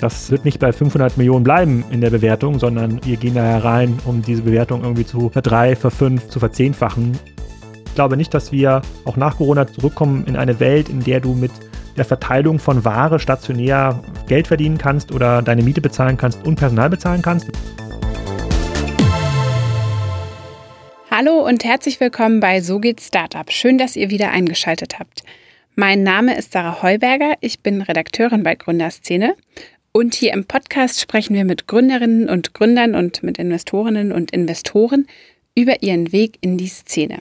Das wird nicht bei 500 Millionen bleiben in der Bewertung, sondern wir gehen da herein, um diese Bewertung irgendwie zu verdrei-, verfünf-, zu verzehnfachen. Ich glaube nicht, dass wir auch nach Corona zurückkommen in eine Welt, in der du mit der Verteilung von Ware stationär Geld verdienen kannst oder deine Miete bezahlen kannst und Personal bezahlen kannst. Hallo und herzlich willkommen bei So geht Startup. Schön, dass ihr wieder eingeschaltet habt. Mein Name ist Sarah Heuberger, ich bin Redakteurin bei Gründer Szene. Und hier im Podcast sprechen wir mit Gründerinnen und Gründern und mit Investorinnen und Investoren über ihren Weg in die Szene.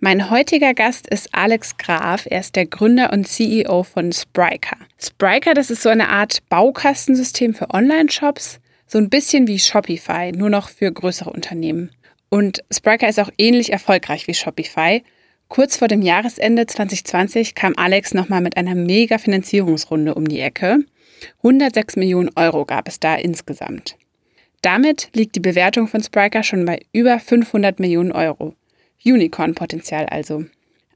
Mein heutiger Gast ist Alex Graf. Er ist der Gründer und CEO von Spryker. Spryker, das ist so eine Art Baukastensystem für Online-Shops, so ein bisschen wie Shopify, nur noch für größere Unternehmen. Und Spryker ist auch ähnlich erfolgreich wie Shopify. Kurz vor dem Jahresende 2020 kam Alex nochmal mit einer mega Finanzierungsrunde um die Ecke. 106 Millionen Euro gab es da insgesamt. Damit liegt die Bewertung von Spryker schon bei über 500 Millionen Euro. Unicorn-Potenzial also.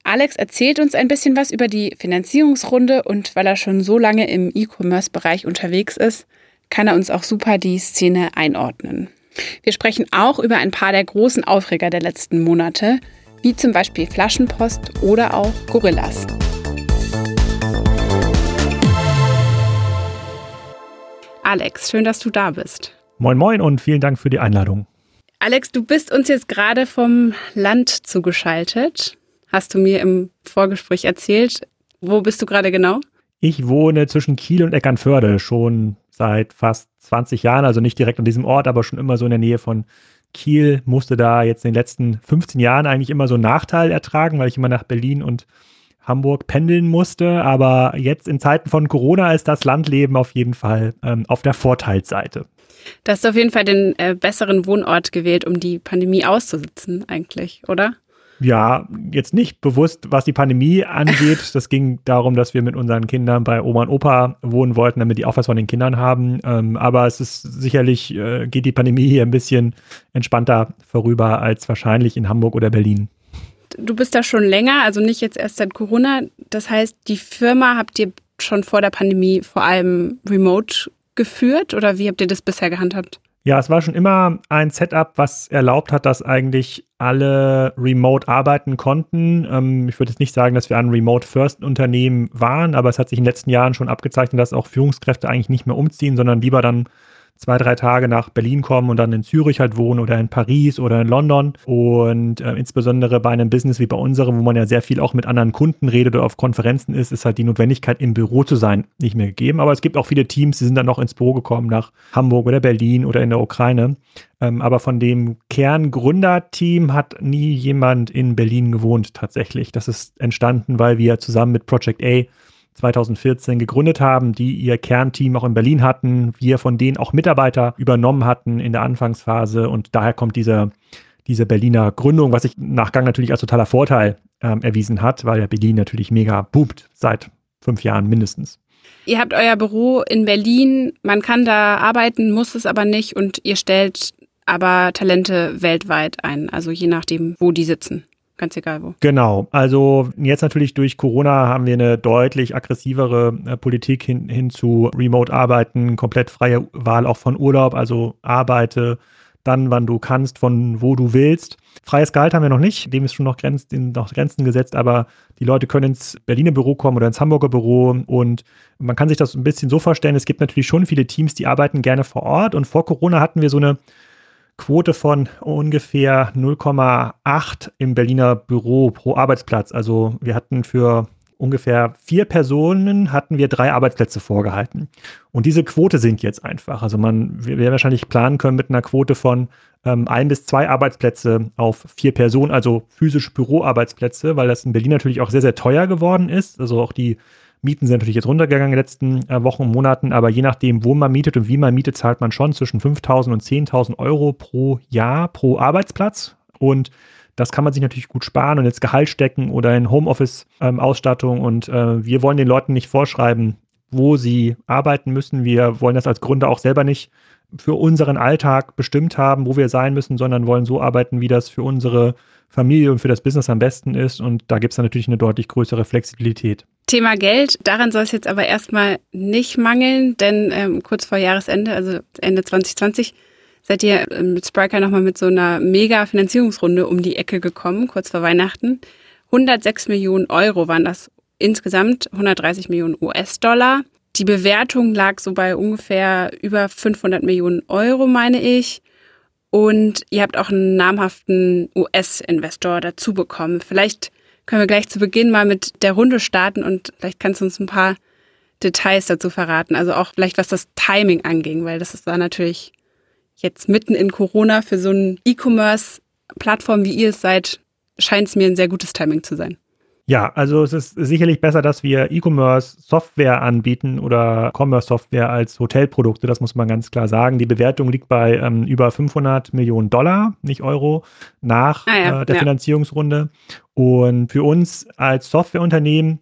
Alex erzählt uns ein bisschen was über die Finanzierungsrunde und weil er schon so lange im E-Commerce-Bereich unterwegs ist, kann er uns auch super die Szene einordnen. Wir sprechen auch über ein paar der großen Aufreger der letzten Monate, wie zum Beispiel Flaschenpost oder auch Gorillas. Alex, schön, dass du da bist. Moin moin und vielen Dank für die Einladung. Alex, du bist uns jetzt gerade vom Land zugeschaltet, hast du mir im Vorgespräch erzählt. Wo bist du gerade genau? Ich wohne zwischen Kiel und Eckernförde schon seit fast 20 Jahren, also nicht direkt an diesem Ort, aber schon immer so in der Nähe von Kiel. Musste da jetzt in den letzten 15 Jahren eigentlich immer so einen Nachteil ertragen, weil ich immer nach Berlin und Hamburg pendeln musste, aber jetzt in Zeiten von Corona ist das Landleben auf jeden Fall auf der Vorteilsseite. Du hast auf jeden Fall den besseren Wohnort gewählt, um die Pandemie auszusitzen eigentlich, oder? Ja, jetzt nicht bewusst, was die Pandemie angeht. Das ging darum, dass wir mit unseren Kindern bei Oma und Opa wohnen wollten, damit die auch was von den Kindern haben. Aber es ist sicherlich, geht die Pandemie hier ein bisschen entspannter vorüber als wahrscheinlich in Hamburg oder Berlin. Du bist da schon länger, also nicht jetzt erst seit Corona. Das heißt, die Firma habt ihr schon vor der Pandemie vor allem remote geführt oder wie habt ihr das bisher gehandhabt? Ja, es war schon immer ein Setup, was erlaubt hat, dass eigentlich alle remote arbeiten konnten. Ich würde jetzt nicht sagen, dass wir ein Remote-First-Unternehmen waren, aber es hat sich in den letzten Jahren schon abgezeichnet, dass auch Führungskräfte eigentlich nicht mehr umziehen, sondern lieber dann 2-3 Tage nach Berlin kommen und dann in Zürich halt wohnen oder in Paris oder in London und insbesondere bei einem Business wie bei unserem, wo man ja sehr viel auch mit anderen Kunden redet oder auf Konferenzen ist, ist halt die Notwendigkeit im Büro zu sein nicht mehr gegeben, aber es gibt auch viele Teams, die sind dann noch ins Büro gekommen nach Hamburg oder Berlin oder in der Ukraine, aber von dem Kerngründerteam hat nie jemand in Berlin gewohnt tatsächlich. Das ist entstanden, weil wir zusammen mit Project A 2014 gegründet haben, die ihr Kernteam auch in Berlin hatten, wir von denen auch Mitarbeiter übernommen hatten in der Anfangsphase und daher kommt diese Berliner Gründung, was sich im Nachgang natürlich als totaler Vorteil erwiesen hat, weil ja Berlin natürlich mega boomt seit 5 Jahren mindestens. Ihr habt euer Büro in Berlin, man kann da arbeiten, muss es aber nicht und ihr stellt aber Talente weltweit ein, also je nachdem, wo die sitzen. Ganz egal wo. Genau, also jetzt natürlich durch Corona haben wir eine deutlich aggressivere Politik hin zu Remote-Arbeiten, komplett freie Wahl auch von Urlaub, also arbeite dann, wann du kannst, von wo du willst. Freies Gehalt haben wir noch nicht, dem ist schon noch Grenzen gesetzt, aber die Leute können ins Berliner Büro kommen oder ins Hamburger Büro und man kann sich das ein bisschen so vorstellen, es gibt natürlich schon viele Teams, die arbeiten gerne vor Ort und vor Corona hatten wir so eine Quote von ungefähr 0,8 im Berliner Büro pro Arbeitsplatz. Also wir hatten für ungefähr 4 Personen hatten wir 3 Arbeitsplätze vorgehalten. Und diese Quote sinkt jetzt einfach. Also wir werden wahrscheinlich planen können mit einer Quote von 1 bis 2 Arbeitsplätze auf 4 Personen, also physisch Büroarbeitsplätze, weil das in Berlin natürlich auch sehr, sehr teuer geworden ist. Also auch die Mieten sind natürlich jetzt runtergegangen in den letzten Wochen und Monaten, aber je nachdem, wo man mietet und wie man mietet, zahlt man schon zwischen 5.000 und 10.000 Euro pro Jahr pro Arbeitsplatz und das kann man sich natürlich gut sparen und ins Gehalt stecken oder in Homeoffice-Ausstattung und wir wollen den Leuten nicht vorschreiben, wo sie arbeiten müssen. Wir wollen das als Gründer auch selber nicht für unseren Alltag bestimmt haben, wo wir sein müssen, sondern wollen so arbeiten, wie das für unsere Familie und für das Business am besten ist und da gibt es dann natürlich eine deutlich größere Flexibilität. Thema Geld, daran soll es jetzt aber erstmal nicht mangeln, denn kurz vor Jahresende, also Ende 2020, seid ihr mit Spryker nochmal mit so einer Mega-Finanzierungsrunde um die Ecke gekommen, kurz vor Weihnachten. 106 Millionen Euro waren das insgesamt, 130 Millionen US-Dollar. Die Bewertung lag so bei ungefähr über 500 Millionen Euro, meine ich. Und ihr habt auch einen namhaften US-Investor dazu bekommen. Vielleicht können wir gleich zu Beginn mal mit der Runde starten und vielleicht kannst du uns ein paar Details dazu verraten. Also auch vielleicht, was das Timing anging, weil das war natürlich jetzt mitten in Corona für so eine E-Commerce-Plattform, wie ihr es seid, scheint es mir ein sehr gutes Timing zu sein. Ja, also es ist sicherlich besser, dass wir E-Commerce-Software anbieten oder Commerce-Software als Hotelprodukte, das muss man ganz klar sagen. Die Bewertung liegt bei über 500 Millionen Dollar, nicht Euro, nach Finanzierungsrunde. Und für uns als Softwareunternehmen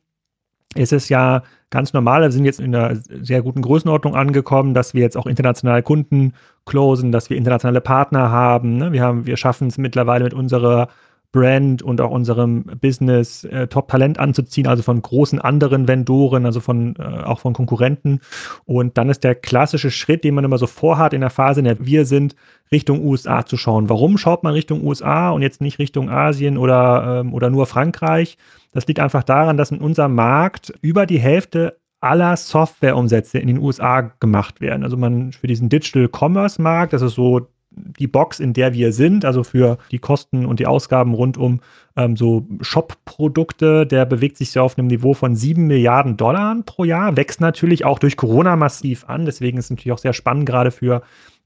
ist es ja ganz normal, wir sind jetzt in einer sehr guten Größenordnung angekommen, dass wir jetzt auch international Kunden closen, dass wir internationale Partner haben. Ne? Wir schaffen es mittlerweile mit unserer Brand und auch unserem Business Top-Talent anzuziehen, also von großen anderen Vendoren, also auch von Konkurrenten. Und dann ist der klassische Schritt, den man immer so vorhat in der Phase, in der wir sind, Richtung USA zu schauen. Warum schaut man Richtung USA und jetzt nicht Richtung Asien oder nur Frankreich? Das liegt einfach daran, dass in unserem Markt über die Hälfte aller Softwareumsätze in den USA gemacht werden. Also für diesen Digital-Commerce-Markt, das ist so die Box, in der wir sind, also für die Kosten und die Ausgaben rund um so Shop-Produkte, der bewegt sich ja auf einem Niveau von 7 Milliarden Dollar pro Jahr, wächst natürlich auch durch Corona massiv an, deswegen ist es natürlich auch sehr spannend gerade für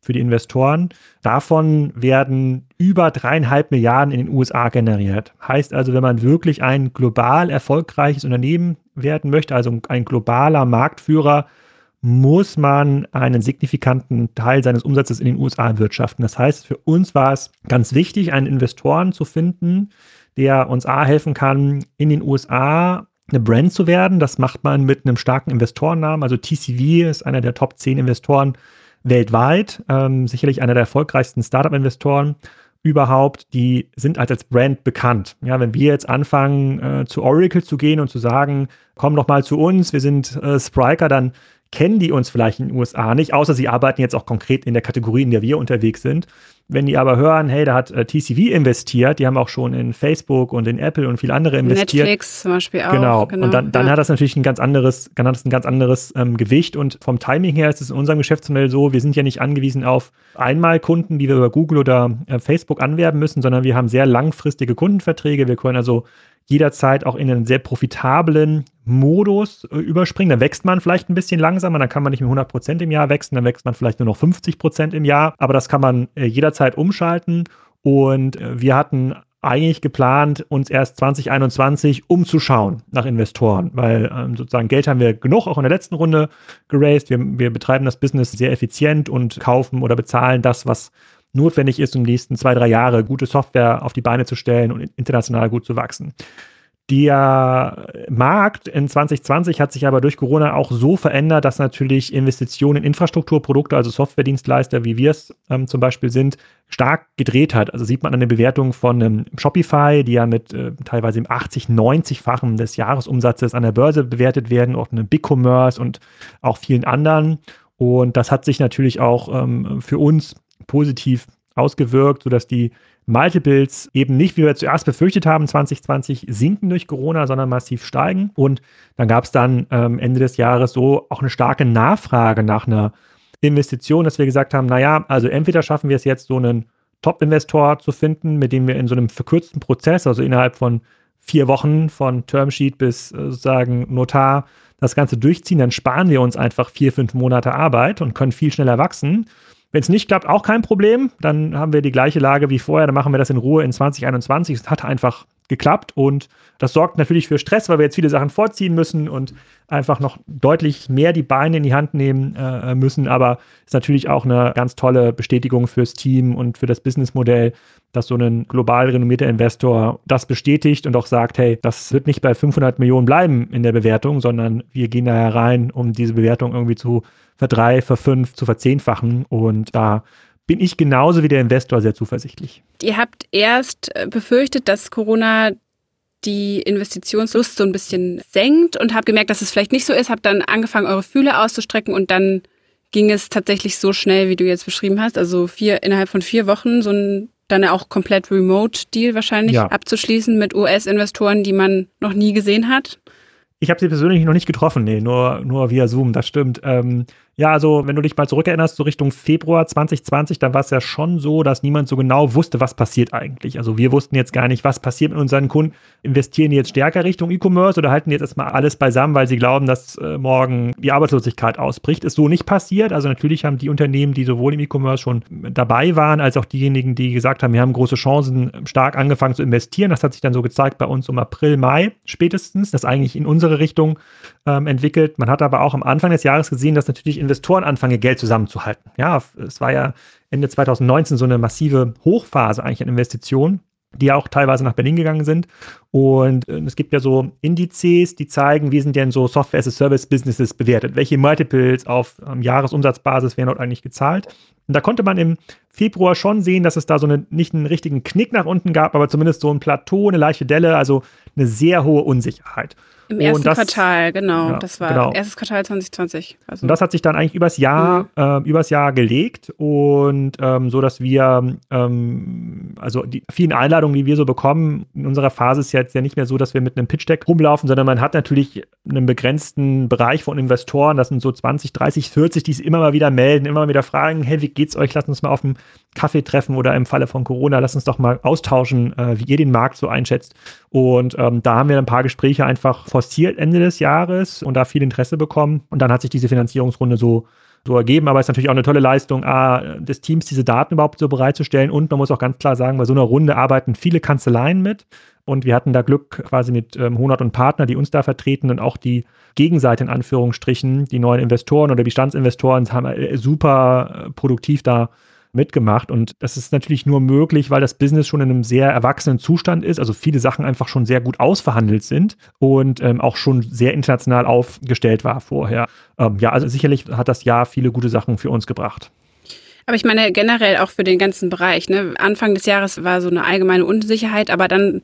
die Investoren. Davon werden über 3,5 Milliarden in den USA generiert. Heißt also, wenn man wirklich ein global erfolgreiches Unternehmen werden möchte, also ein globaler Marktführer, muss man einen signifikanten Teil seines Umsatzes in den USA wirtschaften. Das heißt, für uns war es ganz wichtig, einen Investoren zu finden, der uns helfen kann, in den USA eine Brand zu werden. Das macht man mit einem starken Investorennamen. Also TCV ist einer der Top 10 Investoren weltweit, sicherlich einer der erfolgreichsten Startup-Investoren überhaupt. Die sind als Brand bekannt. Ja, wenn wir jetzt anfangen, zu Oracle zu gehen und zu sagen, komm doch mal zu uns, wir sind Spryker, dann kennen die uns vielleicht in den USA nicht, außer sie arbeiten jetzt auch konkret in der Kategorie, in der wir unterwegs sind. Wenn die aber hören, hey, da hat TCV investiert, die haben auch schon in Facebook und in Apple und viele andere investiert. Netflix zum Beispiel auch. Genau. Und dann hat das natürlich ein ganz anderes Gewicht. Und vom Timing her ist es in unserem Geschäftsmodell so, wir sind ja nicht angewiesen auf Einmalkunden, die wir über Google oder Facebook anwerben müssen, sondern wir haben sehr langfristige Kundenverträge. Wir können also jederzeit auch in einen sehr profitablen Modus überspringen. Dann wächst man vielleicht ein bisschen langsamer, dann kann man nicht mehr 100% im Jahr wachsen, dann wächst man vielleicht nur noch 50% im Jahr, aber das kann man jederzeit umschalten und wir hatten eigentlich geplant, uns erst 2021 umzuschauen nach Investoren, weil sozusagen Geld haben wir genug, auch in der letzten Runde geraced. Wir betreiben das Business sehr effizient und kaufen oder bezahlen das, was notwendig ist, um die nächsten 2-3 Jahre gute Software auf die Beine zu stellen und international gut zu wachsen. Der Markt in 2020 hat sich aber durch Corona auch so verändert, dass natürlich Investitionen in Infrastrukturprodukte, also Softwaredienstleister, wie wir es zum Beispiel sind, stark gedreht hat. Also sieht man an der Bewertung von Shopify, die ja mit teilweise im 80-, 90-fachen des Jahresumsatzes an der Börse bewertet werden, auch einem Big Commerce und auch vielen anderen. Und das hat sich natürlich auch für uns positiv ausgewirkt, sodass die Multiples eben nicht, wie wir zuerst befürchtet haben, 2020 sinken durch Corona, sondern massiv steigen. Und dann gab es dann Ende des Jahres so auch eine starke Nachfrage nach einer Investition, dass wir gesagt haben, naja, also entweder schaffen wir es jetzt, so einen Top-Investor zu finden, mit dem wir in so einem verkürzten Prozess, also innerhalb von 4 Wochen von Termsheet bis sozusagen Notar, das Ganze durchziehen, dann sparen wir uns einfach 4-5 Monate Arbeit und können viel schneller wachsen. Wenn es nicht klappt, auch kein Problem, dann haben wir die gleiche Lage wie vorher, dann machen wir das in Ruhe in 2021. Es hat einfach geklappt und das sorgt natürlich für Stress, weil wir jetzt viele Sachen vorziehen müssen und einfach noch deutlich mehr die Beine in die Hand nehmen müssen, aber ist natürlich auch eine ganz tolle Bestätigung fürs Team und für das Businessmodell, dass so ein global renommierter Investor das bestätigt und auch sagt, hey, das wird nicht bei 500 Millionen bleiben in der Bewertung, sondern wir gehen da herein, um diese Bewertung irgendwie zu ver3, ver5, zu ver10-fachen und da bin ich genauso wie der Investor sehr zuversichtlich. Ihr habt erst befürchtet, dass Corona die Investitionslust so ein bisschen senkt und habe gemerkt, dass es vielleicht nicht so ist, habe dann angefangen, eure Fühler auszustrecken und dann ging es tatsächlich so schnell, wie du jetzt beschrieben hast, also innerhalb von 4 Wochen so ein dann auch komplett Remote-Deal wahrscheinlich abzuschließen mit US-Investoren, die man noch nie gesehen hat. Ich habe sie persönlich noch nicht getroffen, nee, nur via Zoom, das stimmt. Ja, also wenn du dich mal zurückerinnerst, so Richtung Februar 2020, dann war es ja schon so, dass niemand so genau wusste, was passiert eigentlich. Also wir wussten jetzt gar nicht, was passiert mit unseren Kunden. Investieren die jetzt stärker Richtung E-Commerce oder halten die jetzt erstmal alles beisammen, weil sie glauben, dass morgen die Arbeitslosigkeit ausbricht? Ist so nicht passiert. Also natürlich haben die Unternehmen, die sowohl im E-Commerce schon dabei waren, als auch diejenigen, die gesagt haben, wir haben große Chancen, stark angefangen zu investieren. Das hat sich dann so gezeigt bei uns um April, Mai spätestens, das eigentlich in unsere Richtung entwickelt. Man hat aber auch am Anfang des Jahres gesehen, dass natürlich Investoren anfangen, Geld zusammenzuhalten. Ja, es war ja Ende 2019 so eine massive Hochphase eigentlich an Investitionen, die ja auch teilweise nach Berlin gegangen sind. Und es gibt ja so Indizes, die zeigen, wie sind denn so Software-as-a-Service-Businesses bewertet? Welche Multiples auf Jahresumsatzbasis werden dort eigentlich gezahlt? Und da konnte man im Februar schon sehen, dass es da so nicht einen richtigen Knick nach unten gab, aber zumindest so ein Plateau, eine leichte Delle, also eine sehr hohe Unsicherheit. Im ersten Quartal, genau. Ja, das war erstes Quartal 2020. Also. Und das hat sich dann eigentlich übers Jahr gelegt und so, dass wir, also die vielen Einladungen, die wir so bekommen, in unserer Phase ist jetzt ja nicht mehr so, dass wir mit einem Pitch-Deck rumlaufen, sondern man hat natürlich einen begrenzten Bereich von Investoren, das sind so 20, 30, 40, die es immer mal wieder melden, immer mal wieder fragen, hey, wie geht's euch, lasst uns mal auf dem Kaffee treffen oder im Falle von Corona, lasst uns doch mal austauschen, wie ihr den Markt so einschätzt. Und da haben wir ein paar Gespräche einfach forciert Ende des Jahres und da viel Interesse bekommen. Und dann hat sich diese Finanzierungsrunde so ergeben. Aber es ist natürlich auch eine tolle Leistung, des Teams diese Daten überhaupt so bereitzustellen. Und man muss auch ganz klar sagen, bei so einer Runde arbeiten viele Kanzleien mit. Und wir hatten da Glück quasi mit Honert und Partner, die uns da vertreten und auch die Gegenseite in Anführungsstrichen, die neuen Investoren oder Bestandsinvestoren haben super produktiv da mitgemacht. Und das ist natürlich nur möglich, weil das Business schon in einem sehr erwachsenen Zustand ist, also viele Sachen einfach schon sehr gut ausverhandelt sind und auch schon sehr international aufgestellt war vorher. Ja, also sicherlich hat das Jahr viele gute Sachen für uns gebracht. Aber ich meine generell auch für den ganzen Bereich, ne? Anfang des Jahres war so eine allgemeine Unsicherheit, aber dann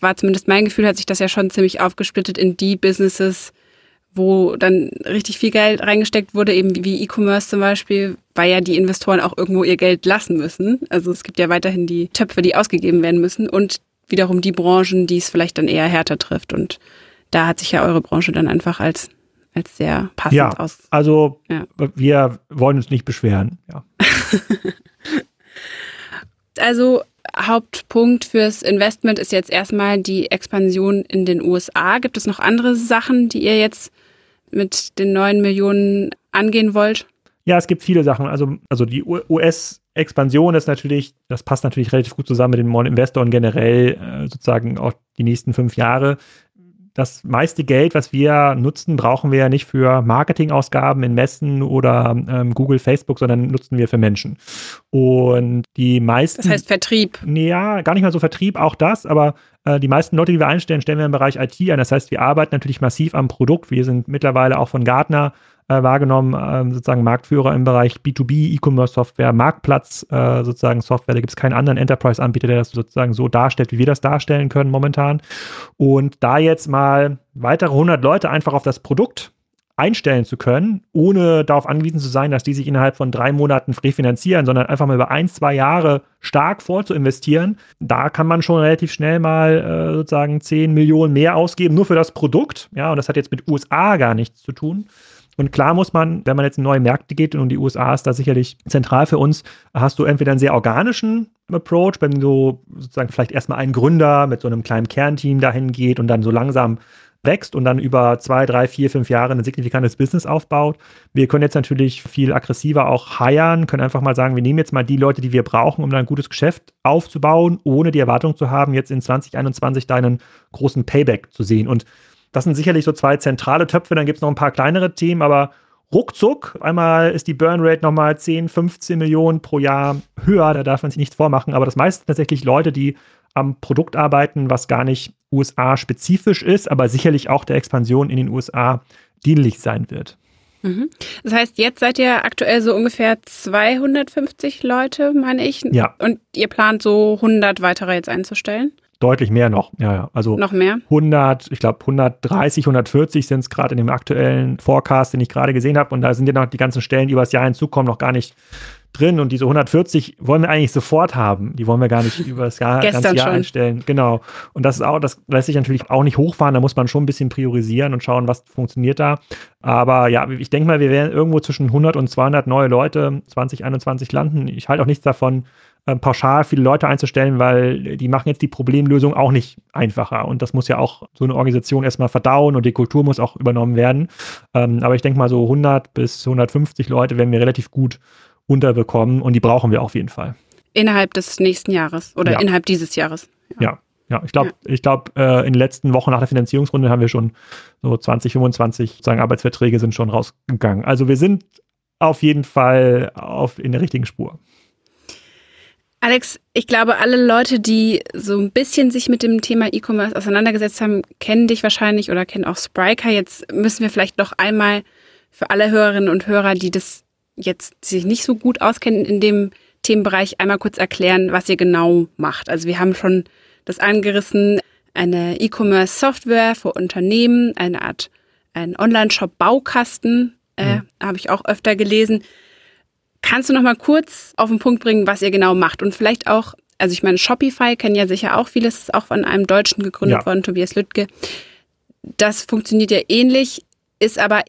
war zumindest mein Gefühl, hat sich das ja schon ziemlich aufgesplittet in die Businesses, wo dann richtig viel Geld reingesteckt wurde, eben wie E-Commerce zum Beispiel, weil ja die Investoren auch irgendwo ihr Geld lassen müssen. Also es gibt ja weiterhin die Töpfe, die ausgegeben werden müssen und wiederum die Branchen, die es vielleicht dann eher härter trifft. Und da hat sich ja eure Branche dann einfach als sehr passend aus. Also wir wollen uns nicht beschweren. Ja. Also Hauptpunkt fürs Investment ist jetzt erstmal die Expansion in den USA. Gibt es noch andere Sachen, die ihr jetzt mit den 9 Millionen angehen wollt? Ja, es gibt viele Sachen. Also die US-Expansion ist natürlich, das passt natürlich relativ gut zusammen mit den neuen Investoren generell, sozusagen auch die nächsten 5 Jahre. Das meiste Geld, was wir nutzen, brauchen wir ja nicht für Marketingausgaben in Messen oder Google, Facebook, sondern nutzen wir für Menschen. Und die meisten... Das heißt Vertrieb. Ja, gar nicht mal so Vertrieb, auch das, aber die meisten Leute, die wir einstellen, stellen wir im Bereich IT ein. Das heißt, wir arbeiten natürlich massiv am Produkt. Wir sind mittlerweile auch von Gartner wahrgenommen, sozusagen Marktführer im Bereich B2B, E-Commerce-Software, Marktplatz, sozusagen Software. Da gibt es keinen anderen Enterprise-Anbieter, der das sozusagen so darstellt, wie wir das darstellen können momentan. Und da jetzt mal weitere 100 Leute einfach auf das Produkt einstellen zu können, ohne darauf angewiesen zu sein, dass die sich innerhalb von 3 Monaten refinanzieren, sondern einfach mal über 1-2 Jahre stark vorzuinvestieren, da kann man schon relativ schnell mal sozusagen 10 Millionen mehr ausgeben, nur für das Produkt. Ja, und das hat jetzt mit USA gar nichts zu tun. Und klar muss man, wenn man jetzt in neue Märkte geht, und die USA ist da sicherlich zentral für uns, hast du entweder einen sehr organischen Approach, wenn du sozusagen vielleicht erstmal einen Gründer mit so einem kleinen Kernteam dahin geht und dann so langsam wächst und dann über 2, 3, 4, 5 Jahre ein signifikantes Business aufbaut. Wir können jetzt natürlich viel aggressiver auch hiren, können einfach mal sagen, wir nehmen jetzt mal die Leute, die wir brauchen, um dann ein gutes Geschäft aufzubauen, ohne die Erwartung zu haben, jetzt in 2021 deinen großen Payback zu sehen. Und das sind sicherlich so 2 zentrale Töpfe, dann gibt es noch ein paar kleinere Themen, aber ruckzuck, einmal ist die Burnrate nochmal 10, 15 Millionen pro Jahr höher, da darf man sich nichts vormachen, aber das meiste sind tatsächlich Leute, die am Produkt arbeiten, was gar nicht USA-spezifisch ist, aber sicherlich auch der Expansion in den USA dienlich sein wird. Mhm. Das heißt, jetzt seid ihr aktuell so ungefähr 250 Leute, meine ich. Ja. Und ihr plant so 100 weitere jetzt einzustellen? Deutlich mehr noch. Ja. Also noch mehr? 100, ich glaube 130, 140 sind es gerade in dem aktuellen Forecast, den ich gerade gesehen habe. Und da sind ja noch die ganzen Stellen, die über das Jahr hinzukommen, noch gar nicht drin. Und diese 140 wollen wir eigentlich sofort haben. Die wollen wir gar nicht über das Jahr, ganze Jahr einstellen. Genau. Und das ist auch, das lässt sich natürlich auch nicht hochfahren. Da muss man schon ein bisschen priorisieren und schauen, was funktioniert da. Aber ja, ich denke mal, wir werden irgendwo zwischen 100 und 200 neue Leute 2021 landen. Ich halte auch nichts davon, pauschal viele Leute einzustellen, weil die machen jetzt die Problemlösung auch nicht einfacher. Und das muss ja auch so eine Organisation erstmal verdauen und die Kultur muss auch übernommen werden. Aber ich denke mal, so 100 bis 150 Leute werden wir relativ gut unterbekommen und die brauchen wir auf jeden Fall. Innerhalb des nächsten Jahres oder innerhalb dieses Jahres. Ja. Ich glaube, in den letzten Wochen nach der Finanzierungsrunde haben wir schon so 20, 25 sozusagen Arbeitsverträge sind schon rausgegangen. Also wir sind auf jeden Fall in der richtigen Spur. Alex, ich glaube, alle Leute, die so ein bisschen sich mit dem Thema E-Commerce auseinandergesetzt haben, kennen dich wahrscheinlich oder kennen auch Spryker. Jetzt müssen wir vielleicht noch einmal für alle Hörerinnen und Hörer, die das jetzt sich nicht so gut auskennen in dem Themenbereich, einmal kurz erklären, was ihr genau macht. Also wir haben schon das angerissen, eine E-Commerce-Software für Unternehmen, eine Art ein Online-Shop-Baukasten, habe ich auch öfter gelesen. Kannst du noch mal kurz auf den Punkt bringen, was ihr genau macht? Und vielleicht auch, also ich meine, Shopify kennen ja sicher auch viele, das ist auch von einem Deutschen gegründet worden, Tobias Lütke. Das funktioniert ja ähnlich, ist aber,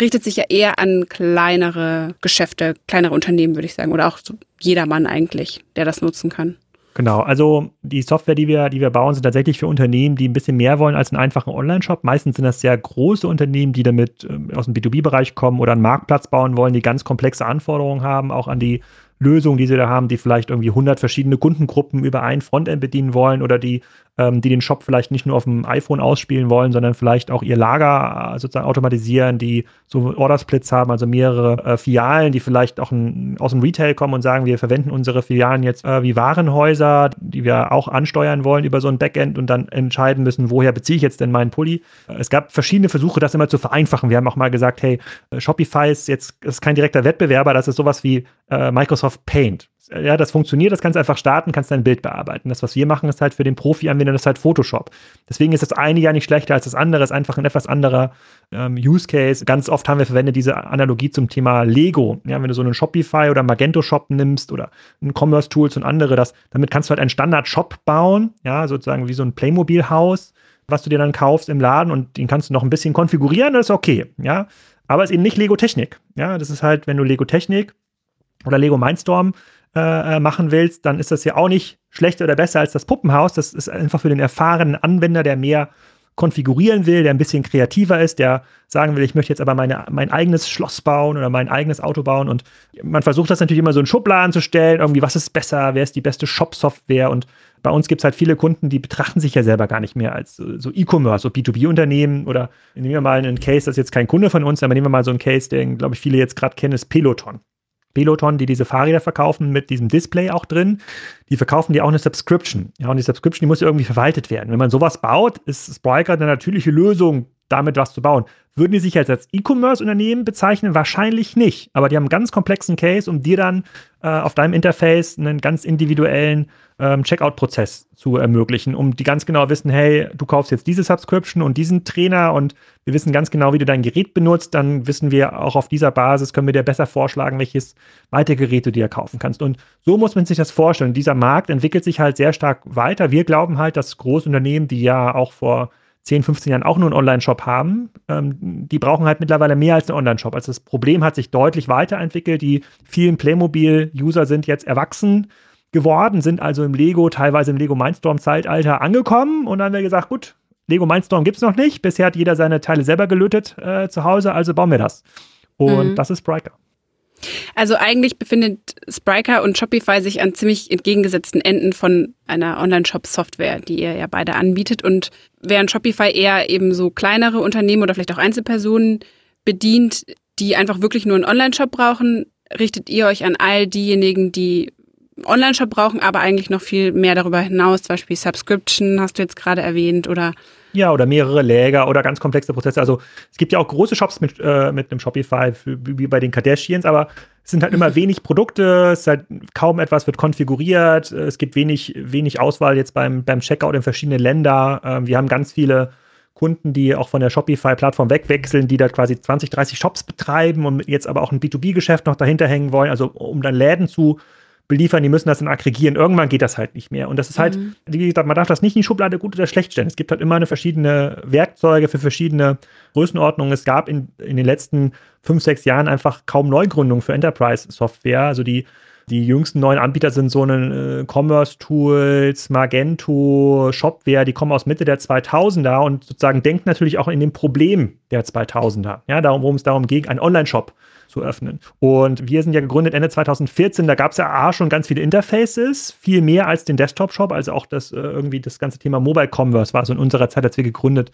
richtet sich ja eher an kleinere Geschäfte, kleinere Unternehmen, würde ich sagen. Oder auch so jedermann eigentlich, der das nutzen kann. Genau, also die Software, die wir bauen, sind tatsächlich für Unternehmen, die ein bisschen mehr wollen als einen einfachen Online-Shop. Meistens sind das sehr große Unternehmen, die damit aus dem B2B-Bereich kommen oder einen Marktplatz bauen wollen, die ganz komplexe Anforderungen haben, auch an die Lösungen, die sie da haben, die vielleicht irgendwie 100 verschiedene Kundengruppen über ein Frontend bedienen wollen oder die den Shop vielleicht nicht nur auf dem iPhone ausspielen wollen, sondern vielleicht auch ihr Lager sozusagen automatisieren, die so Ordersplits haben, also mehrere Filialen, die vielleicht auch aus dem Retail kommen und sagen, wir verwenden unsere Filialen jetzt wie Warenhäuser, die wir auch ansteuern wollen über so ein Backend und dann entscheiden müssen, woher beziehe ich jetzt denn meinen Pulli? Es gab verschiedene Versuche, das immer zu vereinfachen. Wir haben auch mal gesagt, hey, Shopify ist jetzt ist kein direkter Wettbewerber, das ist sowas wie Microsoft Paint. Ja, das funktioniert, das kannst du einfach starten, kannst dein Bild bearbeiten. Das, was wir machen, ist halt für den Profi-Anwender, das ist halt Photoshop. Deswegen ist das eine ja nicht schlechter als das andere, ist einfach ein etwas anderer Use Case. Ganz oft haben wir verwendet diese Analogie zum Thema Lego. Ja, wenn du so einen Shopify oder Magento-Shop nimmst oder ein Commerce Tools und andere, damit kannst du halt einen Standard-Shop bauen, ja, sozusagen wie so ein Playmobil-Haus, was du dir dann kaufst im Laden und den kannst du noch ein bisschen konfigurieren, das ist okay, ja. Aber es ist eben nicht Lego-Technik. Ja, das ist halt, wenn du Lego-Technik oder Lego Mindstorm machen willst, dann ist das ja auch nicht schlechter oder besser als das Puppenhaus. Das ist einfach für den erfahrenen Anwender, der mehr konfigurieren will, der ein bisschen kreativer ist, der sagen will, ich möchte jetzt aber mein eigenes Schloss bauen oder mein eigenes Auto bauen. Und man versucht das natürlich immer so in Schubladen zu stellen, irgendwie, was ist besser, wer ist die beste Shop-Software? Und bei uns gibt es halt viele Kunden, die betrachten sich ja selber gar nicht mehr als so E-Commerce, so B2B-Unternehmen oder nehmen wir mal einen Case, das ist jetzt kein Kunde von uns, aber nehmen wir mal so einen Case, den, glaube ich, viele jetzt gerade kennen, ist Peloton. Peloton, die diese Fahrräder verkaufen mit diesem Display auch drin, die verkaufen dir auch eine Subscription. Ja, und die Subscription, die muss irgendwie verwaltet werden. Wenn man sowas baut, ist Spryker eine natürliche Lösung, damit was zu bauen. Würden die sich jetzt als E-Commerce-Unternehmen bezeichnen? Wahrscheinlich nicht. Aber die haben einen ganz komplexen Case, um dir dann auf deinem Interface einen ganz individuellen Checkout-Prozess zu ermöglichen, um die ganz genau wissen, hey, du kaufst jetzt diese Subscription und diesen Trainer und wir wissen ganz genau, wie du dein Gerät benutzt, dann wissen wir auch auf dieser Basis, können wir dir besser vorschlagen, welches weitere Gerät du dir kaufen kannst. Und so muss man sich das vorstellen. Dieser Markt entwickelt sich halt sehr stark weiter. Wir glauben halt, dass Großunternehmen, die ja auch vor 10, 15 Jahren auch nur einen Online-Shop haben, die brauchen halt mittlerweile mehr als einen Online-Shop. Also das Problem hat sich deutlich weiterentwickelt. Die vielen Playmobil-User sind jetzt erwachsen geworden, sind also im Lego, teilweise im Lego-Mindstorm-Zeitalter angekommen und dann haben wir gesagt, gut, Lego-Mindstorm gibt es noch nicht. Bisher hat jeder seine Teile selber gelötet zu Hause, also bauen wir das. Und das ist Spryker. Also eigentlich befindet Spryker und Shopify sich an ziemlich entgegengesetzten Enden von einer Online-Shop-Software, die ihr ja beide anbietet. Und während Shopify eher eben so kleinere Unternehmen oder vielleicht auch Einzelpersonen bedient, die einfach wirklich nur einen Online-Shop brauchen, richtet ihr euch an all diejenigen, die einen Online-Shop brauchen, aber eigentlich noch viel mehr darüber hinaus, zum Beispiel Subscription, hast du jetzt gerade erwähnt, oder Ja, oder mehrere Lager oder ganz komplexe Prozesse. Also es gibt ja auch große Shops mit einem Shopify, wie bei den Kardashians, aber es sind halt immer wenig Produkte, es ist halt kaum etwas wird konfiguriert, es gibt wenig Auswahl jetzt beim Checkout in verschiedenen Ländern. Wir haben ganz viele Kunden, die auch von der Shopify-Plattform wegwechseln, die da quasi 20, 30 Shops betreiben und jetzt aber auch ein B2B-Geschäft noch dahinter hängen wollen, also um dann Läden zu beliefern, die müssen das dann aggregieren. Irgendwann geht das halt nicht mehr. Und das ist halt, wie gesagt, man darf das nicht in die Schublade gut oder schlecht stellen. Es gibt halt immer eine verschiedene Werkzeuge für verschiedene Größenordnungen. Es gab in den letzten 5-6 Jahren einfach kaum Neugründungen für Enterprise-Software. Also die jüngsten neuen Anbieter sind so eine Commerce Tools, Magento, Shopware, die kommen aus Mitte der 2000er und sozusagen denkt natürlich auch in dem Problem der 2000er. Ja, worum es darum ging, einen Online-Shop zu öffnen. Und wir sind ja gegründet Ende 2014, da gab es ja schon ganz viele Interfaces, viel mehr als den Desktop-Shop, also auch das ganze Thema Mobile Commerce war so in unserer Zeit, als wir gegründet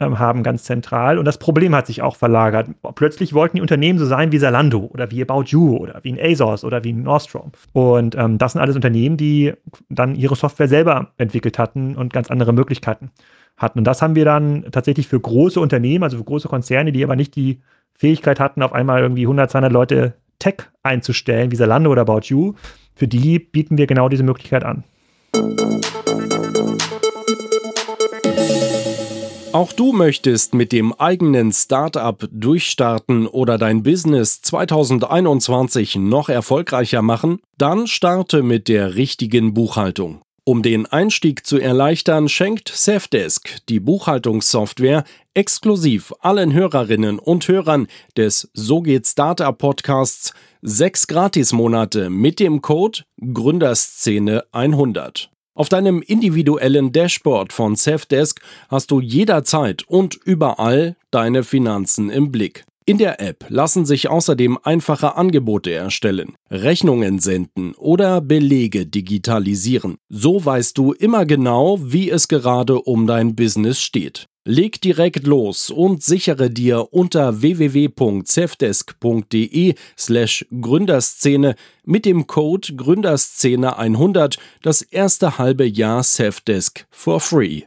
haben, ganz zentral. Und das Problem hat sich auch verlagert. Plötzlich wollten die Unternehmen so sein wie Zalando oder wie About You oder wie ein ASOS oder wie ein Nordstrom. Und das sind alles Unternehmen, die dann ihre Software selber entwickelt hatten und ganz andere Möglichkeiten hatten. Und das haben wir dann tatsächlich für große Unternehmen, also für große Konzerne, die aber nicht die Fähigkeit hatten, auf einmal irgendwie 100, 200 Leute Tech einzustellen, wie Zalando oder About You. Für die bieten wir genau diese Möglichkeit an. Auch du möchtest mit dem eigenen Startup durchstarten oder dein Business 2021 noch erfolgreicher machen? Dann starte mit der richtigen Buchhaltung. Um den Einstieg zu erleichtern, schenkt sevDesk, die Buchhaltungssoftware, exklusiv allen Hörerinnen und Hörern des So geht Startup Podcasts 6 Gratismonate mit dem Code GRÜNDERSZENE100. Auf deinem individuellen Dashboard von sevDesk hast du jederzeit und überall deine Finanzen im Blick. In der App lassen sich außerdem einfache Angebote erstellen, Rechnungen senden oder Belege digitalisieren. So weißt du immer genau, wie es gerade um dein Business steht. Leg direkt los und sichere dir unter www.sevdesk.de/Gründerszene mit dem Code Gründerszene100 das erste halbe Jahr sevDesk for free.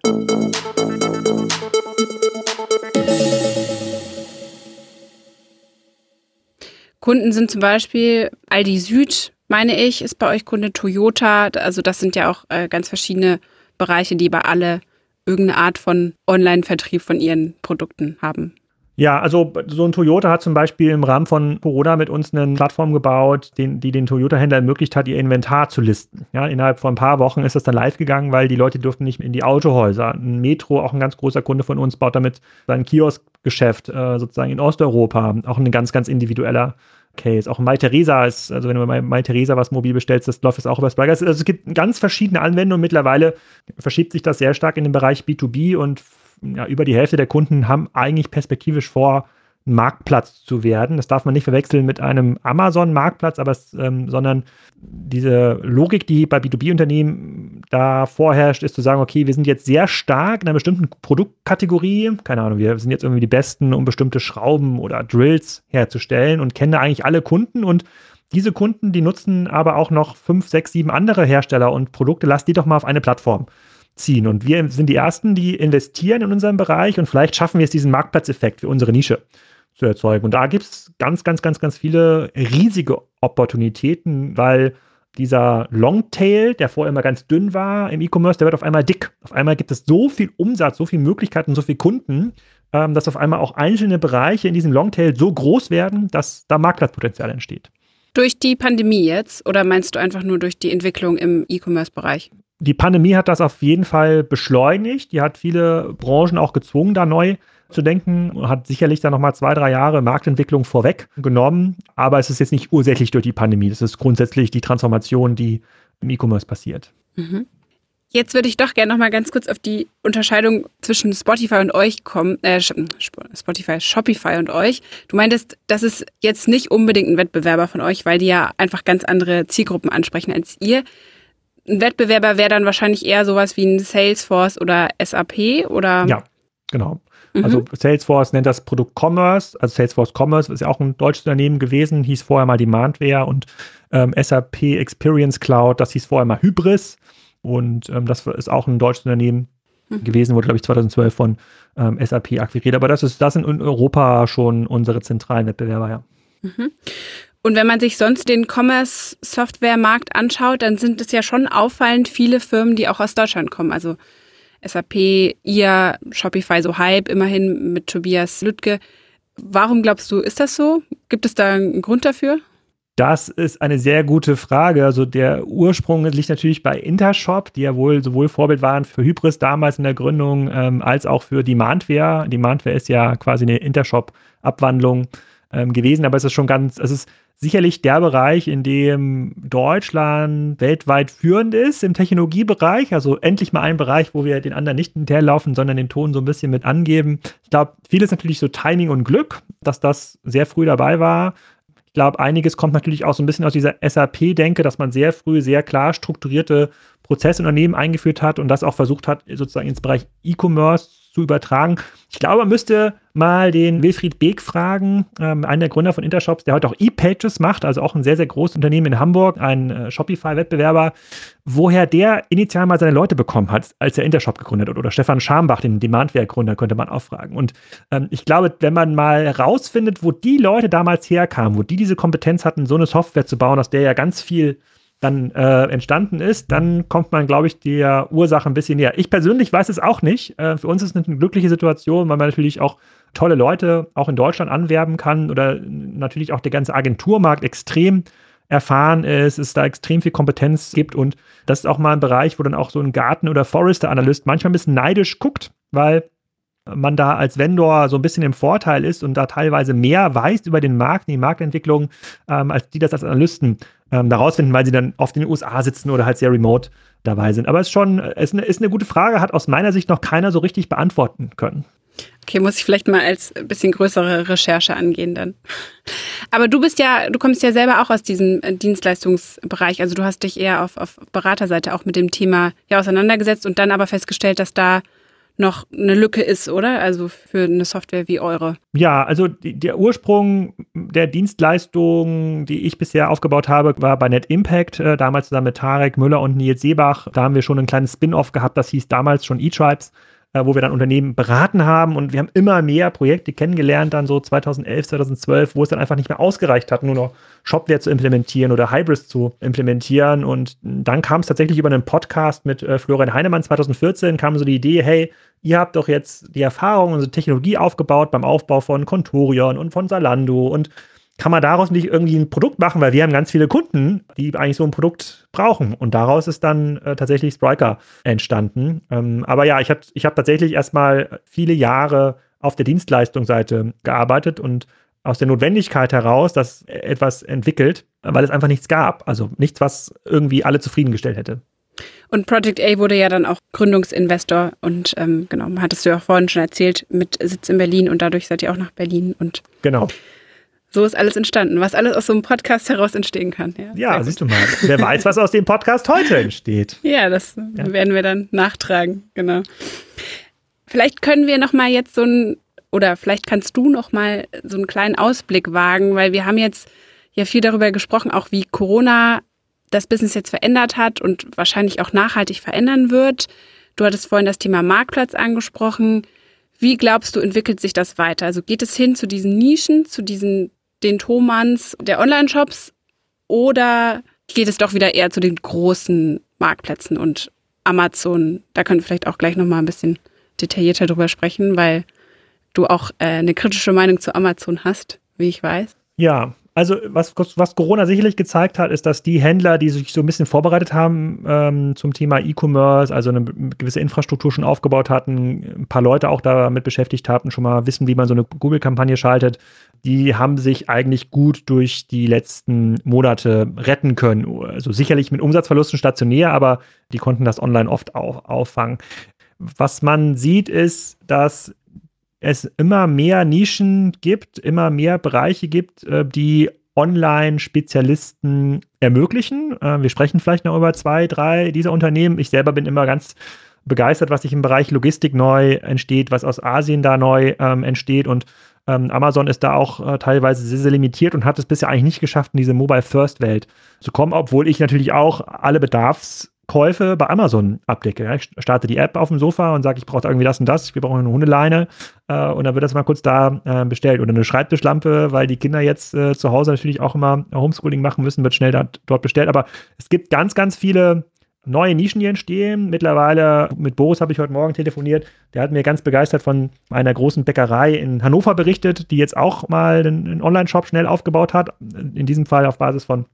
Kunden sind zum Beispiel Aldi Süd, meine ich, ist bei euch Kunde, Toyota. Also das sind ja auch ganz verschiedene Bereiche, die bei alle irgendeine Art von Online-Vertrieb von ihren Produkten haben. Ja, also so ein Toyota hat zum Beispiel im Rahmen von Corona mit uns eine Plattform gebaut, die den Toyota-Händler ermöglicht hat, ihr Inventar zu listen. Ja, innerhalb von ein paar Wochen ist das dann live gegangen, weil die Leute durften nicht in die Autohäuser. Ein Metro, auch ein ganz großer Kunde von uns, baut damit sein Kioskgeschäft sozusagen in Osteuropa. Auch ein ganz, ganz individueller Case. Auch MyTheresa ist, also wenn du bei MyTheresa was mobil bestellst, das läuft es auch über Spryker. Also es gibt ganz verschiedene Anwendungen. Mittlerweile verschiebt sich das sehr stark in den Bereich B2B und ja, über die Hälfte der Kunden haben eigentlich perspektivisch vor, ein Marktplatz zu werden. Das darf man nicht verwechseln mit einem Amazon-Marktplatz, aber sondern diese Logik, die bei B2B-Unternehmen da vorherrscht, ist zu sagen, okay, wir sind jetzt sehr stark in einer bestimmten Produktkategorie, keine Ahnung, wir sind jetzt irgendwie die Besten, um bestimmte Schrauben oder Drills herzustellen und kennen eigentlich alle Kunden und diese Kunden, die nutzen aber auch noch 5, 6, 7 andere Hersteller und Produkte, lasst die doch mal auf eine Plattform ziehen. Und wir sind die Ersten, die investieren in unserem Bereich und vielleicht schaffen wir es, diesen Marktplatzeffekt für unsere Nische zu erzeugen. Und da gibt es ganz, ganz, ganz, ganz viele riesige Opportunitäten, weil dieser Longtail, der vorher immer ganz dünn war im E-Commerce, der wird auf einmal dick. Auf einmal gibt es so viel Umsatz, so viele Möglichkeiten, so viele Kunden, dass auf einmal auch einzelne Bereiche in diesem Longtail so groß werden, dass da Marktplatzpotenzial entsteht. Durch die Pandemie jetzt oder meinst du einfach nur durch die Entwicklung im E-Commerce-Bereich? Die Pandemie hat das auf jeden Fall beschleunigt. Die hat viele Branchen auch gezwungen, da neu zu denken und hat sicherlich dann nochmal 2-3 Jahre Marktentwicklung vorweggenommen. Aber es ist jetzt nicht ursächlich durch die Pandemie. Das ist grundsätzlich die Transformation, die im E-Commerce passiert. Mhm. Jetzt würde ich doch gerne nochmal ganz kurz auf die Unterscheidung zwischen Spotify und euch kommen. Shopify und euch. Du meintest, das ist jetzt nicht unbedingt ein Wettbewerber von euch, weil die ja einfach ganz andere Zielgruppen ansprechen als ihr. Ein Wettbewerber wäre dann wahrscheinlich eher sowas wie ein Salesforce oder SAP oder? Ja, genau. Mhm. Also Salesforce nennt das Produkt Commerce. Also Salesforce Commerce ist ja auch ein deutsches Unternehmen gewesen, hieß vorher mal Demandware und SAP Experience Cloud, das hieß vorher mal Hybris und das ist auch ein deutsches Unternehmen. gewesen, wurde, glaube ich, 2012 von SAP akquiriert. Aber das sind in Europa schon unsere zentralen Wettbewerber, ja. Mhm. Und wenn man sich sonst den Commerce-Software-Markt anschaut, dann sind es ja schon auffallend viele Firmen, die auch aus Deutschland kommen. Also SAP, ihr, Shopify, so Hype, immerhin mit Tobias Lütke. Warum glaubst du, ist das so? Gibt es da einen Grund dafür? Das ist eine sehr gute Frage. Also der Ursprung liegt natürlich bei Intershop, die ja wohl sowohl Vorbild waren für Hybris damals in der Gründung, als auch für Demandware. Demandware ist ja quasi eine Intershop-Abwandlung gewesen, aber es ist sicherlich der Bereich, in dem Deutschland weltweit führend ist im Technologiebereich, also endlich mal ein Bereich, wo wir den anderen nicht hinterherlaufen, sondern den Ton so ein bisschen mit angeben. Ich glaube, vieles natürlich so Timing und Glück, dass das sehr früh dabei war. Ich glaube, einiges kommt natürlich auch so ein bisschen aus dieser SAP-Denke, dass man sehr früh sehr klar strukturierte Prozesse in Unternehmen eingeführt hat und das auch versucht hat, sozusagen ins Bereich E-Commerce zu übertragen. Ich glaube, man müsste mal den Wilfried Beek fragen, einen der Gründer von Intershops, der heute auch E-Pages macht, also auch ein sehr, sehr großes Unternehmen in Hamburg, ein Shopify-Wettbewerber, woher der initial mal seine Leute bekommen hat, als er Intershop gegründet hat. Oder Stefan Schambach, den Demandware-Gründer, könnte man auch fragen. Und ich glaube, wenn man mal rausfindet, wo die Leute damals herkamen, wo die diese Kompetenz hatten, so eine Software zu bauen, aus der ja ganz viel dann entstanden ist, dann kommt man, glaube ich, der Ursache ein bisschen näher. Ich persönlich weiß es auch nicht. Für uns ist es eine glückliche Situation, weil man natürlich auch tolle Leute auch in Deutschland anwerben kann oder natürlich auch der ganze Agenturmarkt extrem erfahren ist, es da extrem viel Kompetenz gibt und das ist auch mal ein Bereich, wo dann auch so ein Gartner- oder Forrester-Analyst manchmal ein bisschen neidisch guckt, weil man da als Vendor so ein bisschen im Vorteil ist und da teilweise mehr weiß über den Markt, die Marktentwicklung, als die das als Analysten da rausfinden, weil sie dann oft in den USA sitzen oder halt sehr remote dabei sind. Aber es ist eine gute Frage, hat aus meiner Sicht noch keiner so richtig beantworten können. Okay, muss ich vielleicht mal als ein bisschen größere Recherche angehen dann. Aber du kommst ja selber auch aus diesem Dienstleistungsbereich, also du hast dich eher auf Beraterseite auch mit dem Thema ja auseinandergesetzt und dann aber festgestellt, dass da noch eine Lücke ist, oder? Also für eine Software wie eure. Ja, also der Ursprung der Dienstleistung, die ich bisher aufgebaut habe, war bei NetImpact, damals zusammen mit Tarek Müller und Nils Seebach. Da haben wir schon ein kleines Spin-Off gehabt, das hieß damals schon eTribes, wo wir dann Unternehmen beraten haben und wir haben immer mehr Projekte kennengelernt, dann so 2011, 2012, wo es dann einfach nicht mehr ausgereicht hat, nur noch Shopware zu implementieren oder Hybris zu implementieren und dann kam es tatsächlich über einen Podcast mit Florian Heinemann 2014, kam so die Idee, hey, ihr habt doch jetzt die Erfahrung, unsere Technologie aufgebaut beim Aufbau von Contorion und von Zalando und kann man daraus nicht irgendwie ein Produkt machen, weil wir haben ganz viele Kunden, die eigentlich so ein Produkt brauchen. Und daraus ist dann tatsächlich Spryker entstanden. Aber ja, ich habe tatsächlich erstmal viele Jahre auf der Dienstleistungsseite gearbeitet und aus der Notwendigkeit heraus, dass etwas entwickelt, weil es einfach nichts gab. Also nichts, was irgendwie alle zufriedengestellt hätte. Und Project A wurde ja dann auch Gründungsinvestor und genau, hattest du ja auch vorhin schon erzählt, mit Sitz in Berlin und dadurch seid ihr auch nach Berlin und genau. So ist alles entstanden, was alles aus so einem Podcast heraus entstehen kann. Ja, siehst du mal. Wer weiß, was aus dem Podcast heute entsteht. Ja, das werden wir dann nachtragen, genau. Vielleicht können wir nochmal jetzt vielleicht kannst du nochmal so einen kleinen Ausblick wagen, weil wir haben jetzt ja viel darüber gesprochen, auch wie Corona das Business jetzt verändert hat und wahrscheinlich auch nachhaltig verändern wird. Du hattest vorhin das Thema Marktplatz angesprochen. Wie glaubst du, entwickelt sich das weiter? Also geht es hin zu diesen Nischen, zu den Thomans der Online-Shops oder geht es doch wieder eher zu den großen Marktplätzen und Amazon? Da können wir vielleicht auch gleich nochmal ein bisschen detaillierter drüber sprechen, weil du auch eine kritische Meinung zu Amazon hast, wie ich weiß. Ja, also was Corona sicherlich gezeigt hat, ist, dass die Händler, die sich so ein bisschen vorbereitet haben zum Thema E-Commerce, also eine gewisse Infrastruktur schon aufgebaut hatten, ein paar Leute auch damit beschäftigt haben, schon mal wissen, wie man so eine Google-Kampagne schaltet, die haben sich eigentlich gut durch die letzten Monate retten können. Also sicherlich mit Umsatzverlusten stationär, aber die konnten das online oft auch auffangen. Was man sieht, ist, dass es immer mehr Nischen gibt, immer mehr Bereiche gibt, die Online-Spezialisten ermöglichen. Wir sprechen vielleicht noch über 2, 3 dieser Unternehmen. Ich selber bin immer ganz begeistert, was sich im Bereich Logistik neu entsteht, was aus Asien da neu entsteht und Amazon ist da auch teilweise sehr, sehr limitiert und hat es bisher eigentlich nicht geschafft, in diese Mobile-First-Welt zu kommen, obwohl ich natürlich auch alle Bedarfs Käufe bei Amazon abdecke. Ja? Ich starte die App auf dem Sofa und sage, ich brauche da irgendwie das und das, wir brauchen eine Hundeleine und dann wird das mal kurz da bestellt. Oder eine Schreibtischlampe, weil die Kinder jetzt zu Hause natürlich auch immer Homeschooling machen müssen, wird schnell dort bestellt. Aber es gibt ganz, ganz viele neue Nischen, die entstehen. Mittlerweile, mit Boris habe ich heute Morgen telefoniert, der hat mir ganz begeistert von einer großen Bäckerei in Hannover berichtet, die jetzt auch mal einen Online-Shop schnell aufgebaut hat, in diesem Fall auf Basis von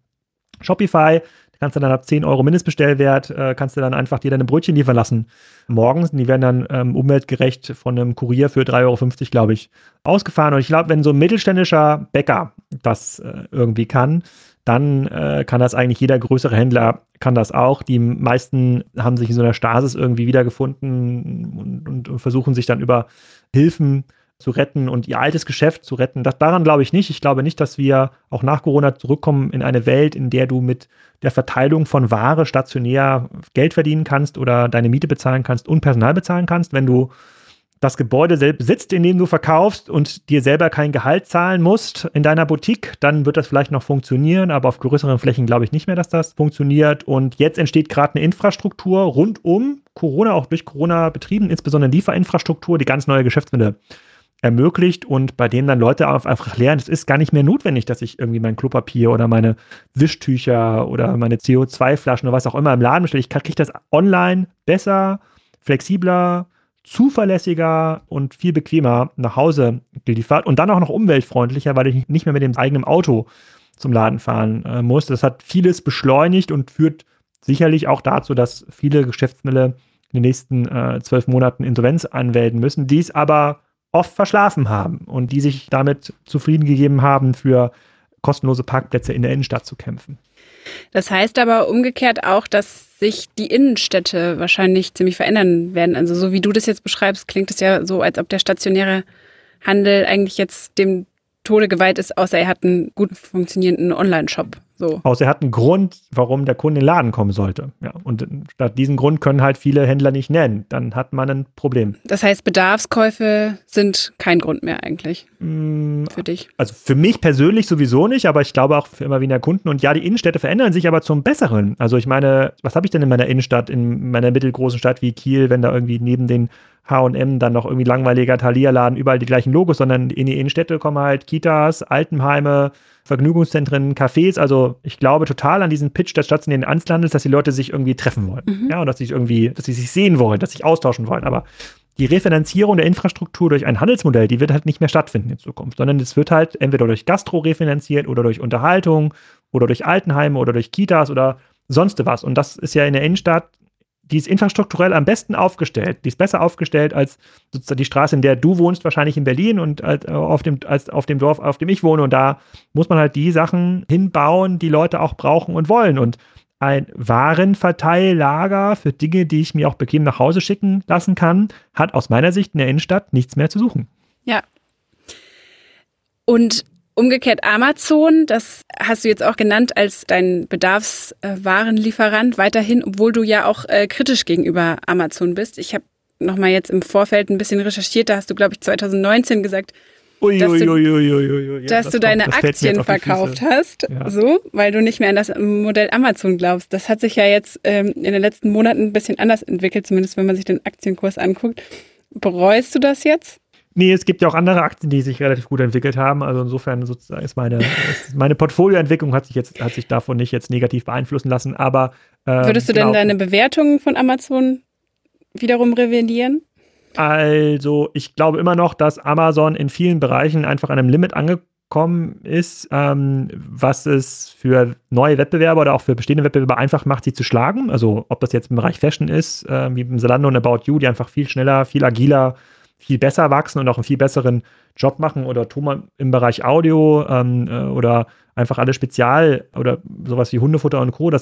Shopify. Da kannst du dann ab 10 Euro Mindestbestellwert, kannst du dann einfach dir deine Brötchen liefern lassen morgens. Die werden dann umweltgerecht von einem Kurier für 3,50 Euro, glaube ich, ausgefahren. Und ich glaube, wenn so ein mittelständischer Bäcker das irgendwie kann, dann kann das eigentlich jeder größere Händler, kann das auch. Die meisten haben sich in so einer Stasis irgendwie wiedergefunden und versuchen sich dann über Hilfen zu retten und ihr altes Geschäft zu retten. Daran glaube ich nicht. Ich glaube nicht, dass wir auch nach Corona zurückkommen in eine Welt, in der du mit der Verteilung von Ware stationär Geld verdienen kannst oder deine Miete bezahlen kannst und Personal bezahlen kannst. Wenn du das Gebäude selbst besitzt, in dem du verkaufst und dir selber kein Gehalt zahlen musst in deiner Boutique, dann wird das vielleicht noch funktionieren, aber auf größeren Flächen glaube ich nicht mehr, dass das funktioniert. Und jetzt entsteht gerade eine Infrastruktur rund um Corona, auch durch Corona betrieben, insbesondere Lieferinfrastruktur, die ganz neue Geschäftsmodelle ermöglicht und bei denen dann Leute einfach lernen, es ist gar nicht mehr notwendig, dass ich irgendwie mein Klopapier oder meine Wischtücher oder meine CO2-Flaschen oder was auch immer im Laden bestelle. Ich kriege das online besser, flexibler, zuverlässiger und viel bequemer nach Hause geliefert und dann auch noch umweltfreundlicher, weil ich nicht mehr mit dem eigenen Auto zum Laden fahren muss. Das hat vieles beschleunigt und führt sicherlich auch dazu, dass viele Geschäftsmodelle in den nächsten 12 Monaten Insolvenz anmelden müssen, die es aber oft verschlafen haben und die sich damit zufrieden gegeben haben, für kostenlose Parkplätze in der Innenstadt zu kämpfen. Das heißt aber umgekehrt auch, dass sich die Innenstädte wahrscheinlich ziemlich verändern werden. Also so wie du das jetzt beschreibst, klingt es ja so, als ob der stationäre Handel eigentlich jetzt dem Tode geweiht ist, außer er hat einen gut funktionierenden Online-Shop. So. Außer er hat einen Grund, warum der Kunde in den Laden kommen sollte. Ja, und statt diesen Grund können halt viele Händler nicht nennen. Dann hat man ein Problem. Das heißt, Bedarfskäufe sind kein Grund mehr eigentlich für dich? Also für mich persönlich sowieso nicht, aber ich glaube auch für immer weniger Kunden. Und ja, die Innenstädte verändern sich aber zum Besseren. Also ich meine, was habe ich denn in meiner Innenstadt, in meiner mittelgroßen Stadt wie Kiel, wenn da irgendwie neben den H&M dann noch irgendwie langweiliger Thalia-Laden, überall die gleichen Logos, sondern in die Innenstädte kommen halt Kitas, Altenheime, Vergnügungszentren, Cafés. Also ich glaube total an diesen Pitch der stationären Einzelhandels, dass die Leute sich irgendwie treffen wollen. Mhm. Ja, und dass sie sich sehen wollen, dass sie sich austauschen wollen. Aber die Refinanzierung der Infrastruktur durch ein Handelsmodell, die wird halt nicht mehr stattfinden in Zukunft, sondern es wird halt entweder durch Gastro refinanziert oder durch Unterhaltung oder durch Altenheime oder durch Kitas oder sonst was. Und das ist ja in der Innenstadt, die ist infrastrukturell am besten aufgestellt. Die ist besser aufgestellt als sozusagen die Straße, in der du wohnst, wahrscheinlich in Berlin und als auf dem Dorf, auf dem ich wohne. Und da muss man halt die Sachen hinbauen, die Leute auch brauchen und wollen. Und ein Warenverteillager für Dinge, die ich mir auch bequem nach Hause schicken lassen kann, hat aus meiner Sicht in der Innenstadt nichts mehr zu suchen. Ja. Und umgekehrt Amazon, das hast du jetzt auch genannt als dein Bedarfswarenlieferant weiterhin, obwohl du ja auch kritisch gegenüber Amazon bist. Ich habe nochmal jetzt im Vorfeld ein bisschen recherchiert, da hast du, glaube ich, 2019 gesagt, dass du deine Aktien verkauft hast, ja. So, weil du nicht mehr an das Modell Amazon glaubst. Das hat sich ja jetzt in den letzten Monaten ein bisschen anders entwickelt, zumindest wenn man sich den Aktienkurs anguckt. Bereust du das jetzt? Nee, es gibt ja auch andere Aktien, die sich relativ gut entwickelt haben. Also insofern sozusagen ist meine Portfolioentwicklung hat sich davon nicht jetzt negativ beeinflussen lassen. Aber würdest du denn deine Bewertungen von Amazon wiederum revidieren? Also ich glaube immer noch, dass Amazon in vielen Bereichen einfach an einem Limit angekommen ist, was es für neue Wettbewerber oder auch für bestehende Wettbewerber einfach macht, sie zu schlagen. Also ob das jetzt im Bereich Fashion ist, wie im Zalando und About You, die einfach viel schneller, viel agiler, viel besser wachsen und auch einen viel besseren Job machen, oder Thomas im Bereich Audio oder einfach alle Spezial oder sowas wie Hundefutter und Co. Da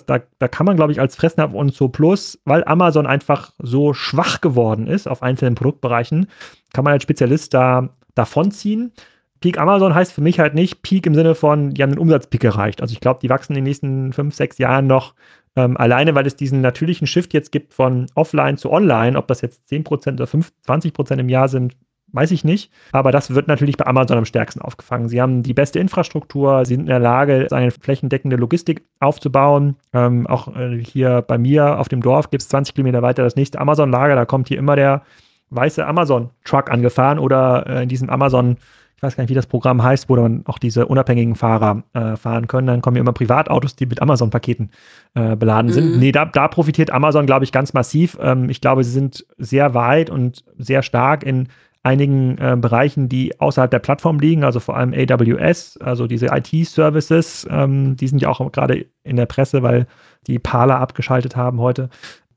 kann man, glaube ich, als Fressnapf und so plus, weil Amazon einfach so schwach geworden ist auf einzelnen Produktbereichen, kann man als Spezialist da davonziehen. Peak Amazon heißt für mich halt nicht Peak im Sinne von, die haben den Umsatzpeak erreicht. Also ich glaube, die wachsen in den nächsten 5-6 Jahren noch alleine, weil es diesen natürlichen Shift jetzt gibt von offline zu online. Ob das jetzt 10% oder 20% im Jahr sind, weiß ich nicht. Aber das wird natürlich bei Amazon am stärksten aufgefangen. Sie haben die beste Infrastruktur, sie sind in der Lage, eine flächendeckende Logistik aufzubauen. Auch hier bei mir auf dem Dorf gibt es 20 Kilometer weiter das nächste Amazon-Lager. Da kommt hier immer der weiße Amazon-Truck angefahren oder in diesem Amazon, ich weiß gar nicht, wie das Programm heißt, wo dann auch diese unabhängigen Fahrer fahren können. Dann kommen hier immer Privatautos, die mit Amazon-Paketen beladen sind. Nee, da profitiert Amazon, glaube ich, ganz massiv. Ich glaube, sie sind sehr weit und sehr stark in einigen Bereichen, die außerhalb der Plattform liegen, also vor allem AWS, also diese IT-Services, die sind ja auch gerade in der Presse, weil die Parler abgeschaltet haben heute.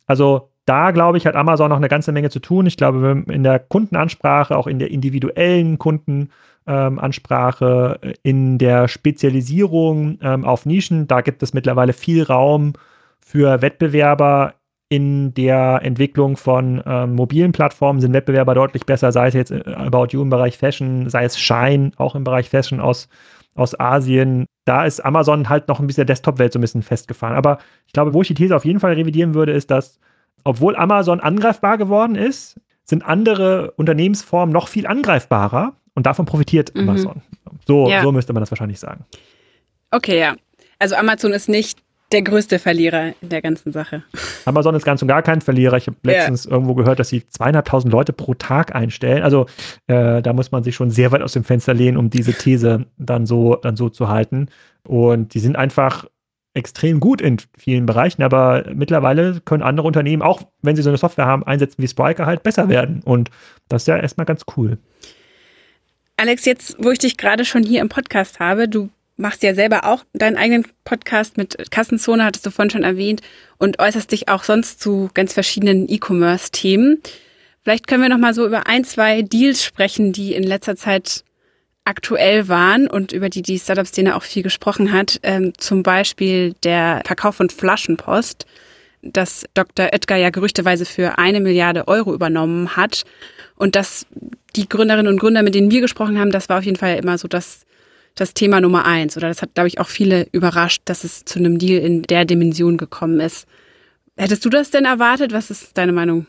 Also da, glaube ich, hat Amazon noch eine ganze Menge zu tun. Ich glaube, in der Kundenansprache, auch in der individuellen Kundenansprache, in der Spezialisierung auf Nischen, da gibt es mittlerweile viel Raum für Wettbewerber. In der Entwicklung von mobilen Plattformen sind Wettbewerber deutlich besser, sei es jetzt About You im Bereich Fashion, sei es Shine, auch im Bereich Fashion aus Asien. Da ist Amazon halt noch ein bisschen der Desktop-Welt so ein bisschen festgefahren. Aber ich glaube, wo ich die These auf jeden Fall revidieren würde, ist, dass, obwohl Amazon angreifbar geworden ist, sind andere Unternehmensformen noch viel angreifbarer und davon profitiert Amazon. So müsste man das wahrscheinlich sagen. Okay, ja. Also Amazon ist nicht der größte Verlierer in der ganzen Sache. Amazon ist ganz und gar kein Verlierer. Ich habe letztens irgendwo gehört, dass sie 2.500 Leute pro Tag einstellen. Also da muss man sich schon sehr weit aus dem Fenster lehnen, um diese These dann so zu halten. Und die sind einfach extrem gut in vielen Bereichen, aber mittlerweile können andere Unternehmen, auch wenn sie so eine Software haben, einsetzen wie Spryker, halt besser werden. Und das ist ja erstmal ganz cool. Alex, jetzt, wo ich dich gerade schon hier im Podcast habe, du machst ja selber auch deinen eigenen Podcast mit Kassenzone, hattest du vorhin schon erwähnt, und äußerst dich auch sonst zu ganz verschiedenen E-Commerce-Themen. Vielleicht können wir noch mal so über ein, zwei Deals sprechen, die in letzter Zeit aktuell waren und über die Startup-Szene auch viel gesprochen hat. Zum Beispiel der Verkauf von Flaschenpost, das Dr. Oetker ja gerüchteweise für 1 Milliarde Euro übernommen hat. Und dass die Gründerinnen und Gründer, mit denen wir gesprochen haben, das war auf jeden Fall immer so das Thema Nummer 1, oder das hat, glaube ich, auch viele überrascht, dass es zu einem Deal in der Dimension gekommen ist. Hättest du das denn erwartet? Was ist deine Meinung?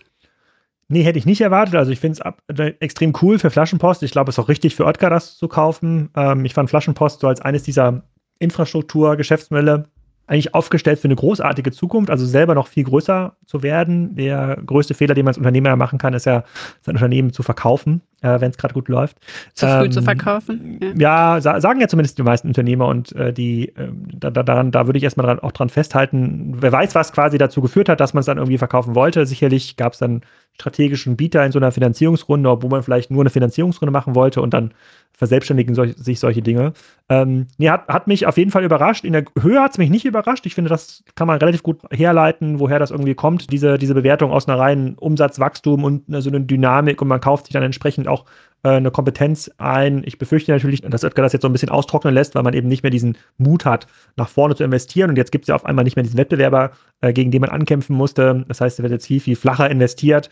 Nee, hätte ich nicht erwartet. Also ich finde es extrem cool für Flaschenpost. Ich glaube, es ist auch richtig für Oetker, das zu kaufen. Ich fand Flaschenpost so als eines dieser Infrastruktur-Geschäftsmodelle eigentlich aufgestellt für eine großartige Zukunft, also selber noch viel größer zu werden. Der größte Fehler, den man als Unternehmer machen kann, ist ja, sein Unternehmen zu verkaufen, wenn es gerade gut läuft. Zu früh zu verkaufen? Ja, sagen ja zumindest die meisten Unternehmer, und da würde ich erstmal dran festhalten, wer weiß, was quasi dazu geführt hat, dass man es dann irgendwie verkaufen wollte. Sicherlich gab es dann strategischen Bieter in so einer Finanzierungsrunde, obwohl man vielleicht nur eine Finanzierungsrunde machen wollte, und dann verselbstständigen sich solche Dinge. Hat mich auf jeden Fall überrascht. In der Höhe hat es mich nicht überrascht. Ich finde, das kann man relativ gut herleiten, woher das irgendwie kommt, diese Bewertung aus einer reinen Umsatzwachstum und so eine Dynamik, und man kauft sich dann entsprechend auch eine Kompetenz ein. Ich befürchte natürlich, dass Oetker das jetzt so ein bisschen austrocknen lässt, weil man eben nicht mehr diesen Mut hat, nach vorne zu investieren. Und jetzt gibt es ja auf einmal nicht mehr diesen Wettbewerber, gegen den man ankämpfen musste. Das heißt, er wird jetzt viel, viel flacher investiert.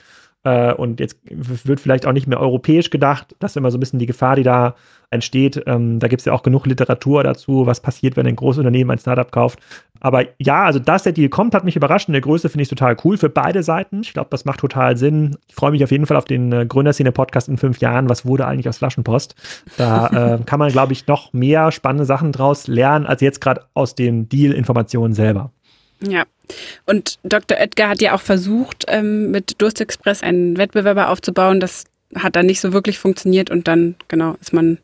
Und jetzt wird vielleicht auch nicht mehr europäisch gedacht. Das ist immer so ein bisschen die Gefahr, die da entsteht. Da gibt es ja auch genug Literatur dazu, was passiert, wenn ein großes Unternehmen ein Startup kauft. Aber ja, also dass der Deal kommt, hat mich überrascht. In der Größe finde ich total cool für beide Seiten. Ich glaube, das macht total Sinn. Ich freue mich auf jeden Fall auf den Gründer Szene Podcast in 5 Jahren. Was wurde eigentlich aus Flaschenpost? Da kann man, glaube ich, noch mehr spannende Sachen draus lernen, als jetzt gerade aus dem Deal-Informationen selber. Ja, und Dr. Oetker hat ja auch versucht, mit Durstexpress einen Wettbewerber aufzubauen. Das hat dann nicht so wirklich funktioniert, und dann, genau, ist man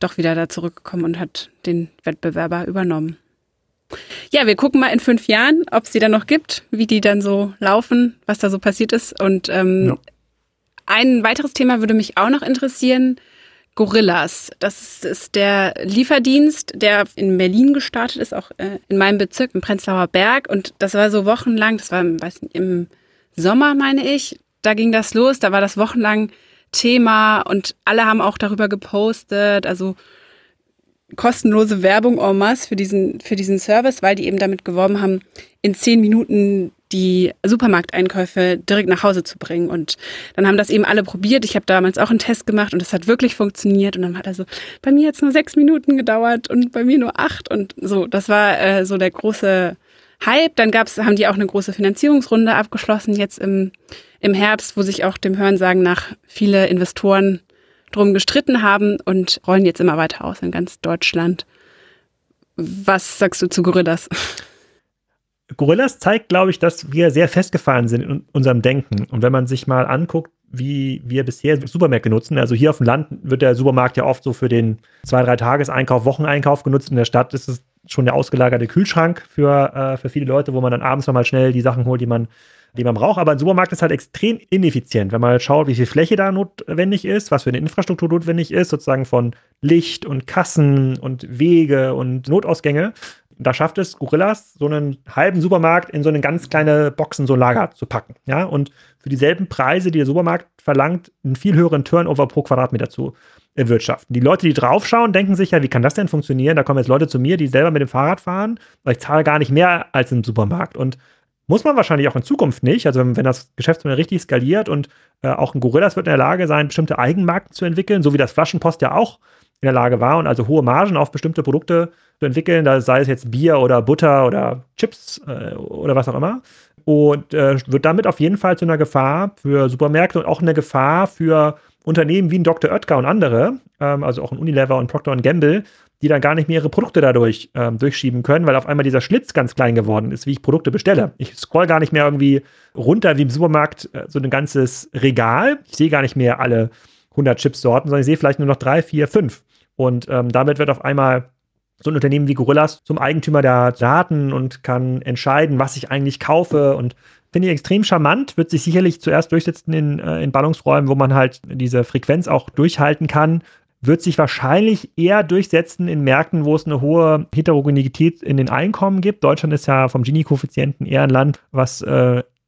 doch wieder da zurückgekommen und hat den Wettbewerber übernommen. Ja, wir gucken mal in 5 Jahren, ob es die dann noch gibt, wie die dann so laufen, was da so passiert ist. Und ein weiteres Thema würde mich auch noch interessieren. Gorillas, das ist der Lieferdienst, der in Berlin gestartet ist, auch in meinem Bezirk, im Prenzlauer Berg. Und das war so wochenlang, das war, weiß nicht, im Sommer, meine ich, da ging das los, da war das wochenlang Thema, und alle haben auch darüber gepostet, also kostenlose Werbung en masse für diesen Service, weil die eben damit geworben haben, in 10 Minuten die Supermarkteinkäufe direkt nach Hause zu bringen. Und dann haben das eben alle probiert. Ich habe damals auch einen Test gemacht, und das hat wirklich funktioniert. Und dann hat also, bei mir hat es nur 6 Minuten gedauert und bei mir nur 8. Und so, das war so der große Hype. Dann haben die auch eine große Finanzierungsrunde abgeschlossen, jetzt im im Herbst, wo sich auch dem Hörensagen nach viele Investoren drum gestritten haben und rollen jetzt immer weiter aus in ganz Deutschland. Was sagst du zu Gorillas? Gorillas zeigt, glaube ich, dass wir sehr festgefahren sind in unserem Denken. Und wenn man sich mal anguckt, wie wir bisher Supermärkte nutzen, also hier auf dem Land wird der Supermarkt ja oft so für den 2-3 Tageseinkauf, Wocheneinkauf genutzt. In der Stadt ist es schon der ausgelagerte Kühlschrank für viele Leute, wo man dann abends nochmal schnell die Sachen holt, die man braucht. Aber ein Supermarkt ist halt extrem ineffizient, wenn man schaut, wie viel Fläche da notwendig ist, was für eine Infrastruktur notwendig ist, sozusagen von Licht und Kassen und Wege und Notausgänge. Da schafft es Gorillas, so einen halben Supermarkt in so eine ganz kleine Boxen, so ein Lager zu packen. Ja? Und für dieselben Preise, die der Supermarkt verlangt, einen viel höheren Turnover pro Quadratmeter zu erwirtschaften. Die Leute, die draufschauen, denken sich ja, wie kann das denn funktionieren? Da kommen jetzt Leute zu mir, die selber mit dem Fahrrad fahren, weil ich zahle gar nicht mehr als im Supermarkt. Und muss man wahrscheinlich auch in Zukunft nicht. Also wenn das Geschäftsmodell richtig skaliert und auch ein Gorillas wird in der Lage sein, bestimmte Eigenmarken zu entwickeln, so wie das Flaschenpost ja auch in der Lage war und also hohe Margen auf bestimmte Produkte zu entwickeln, sei es jetzt Bier oder Butter oder Chips oder was auch immer. Und wird damit auf jeden Fall zu einer Gefahr für Supermärkte und auch eine Gefahr für Unternehmen wie ein Dr. Oetker und andere, also auch ein Unilever und Procter & Gamble, die dann gar nicht mehr ihre Produkte dadurch durchschieben können, weil auf einmal dieser Schlitz ganz klein geworden ist, wie ich Produkte bestelle. Ich scroll gar nicht mehr irgendwie runter wie im Supermarkt so ein ganzes Regal. Ich sehe gar nicht mehr alle 100 Chips-Sorten, sondern ich sehe vielleicht nur noch 3, 4, 5. Und damit wird auf einmal so ein Unternehmen wie Gorillas zum Eigentümer der Daten und kann entscheiden, was ich eigentlich kaufe. Und finde ich extrem charmant, wird sich sicherlich zuerst durchsetzen in Ballungsräumen, wo man halt diese Frequenz auch durchhalten kann. Wird sich wahrscheinlich eher durchsetzen in Märkten, wo es eine hohe Heterogenität in den Einkommen gibt. Deutschland ist ja vom Gini-Koeffizienten eher ein Land, was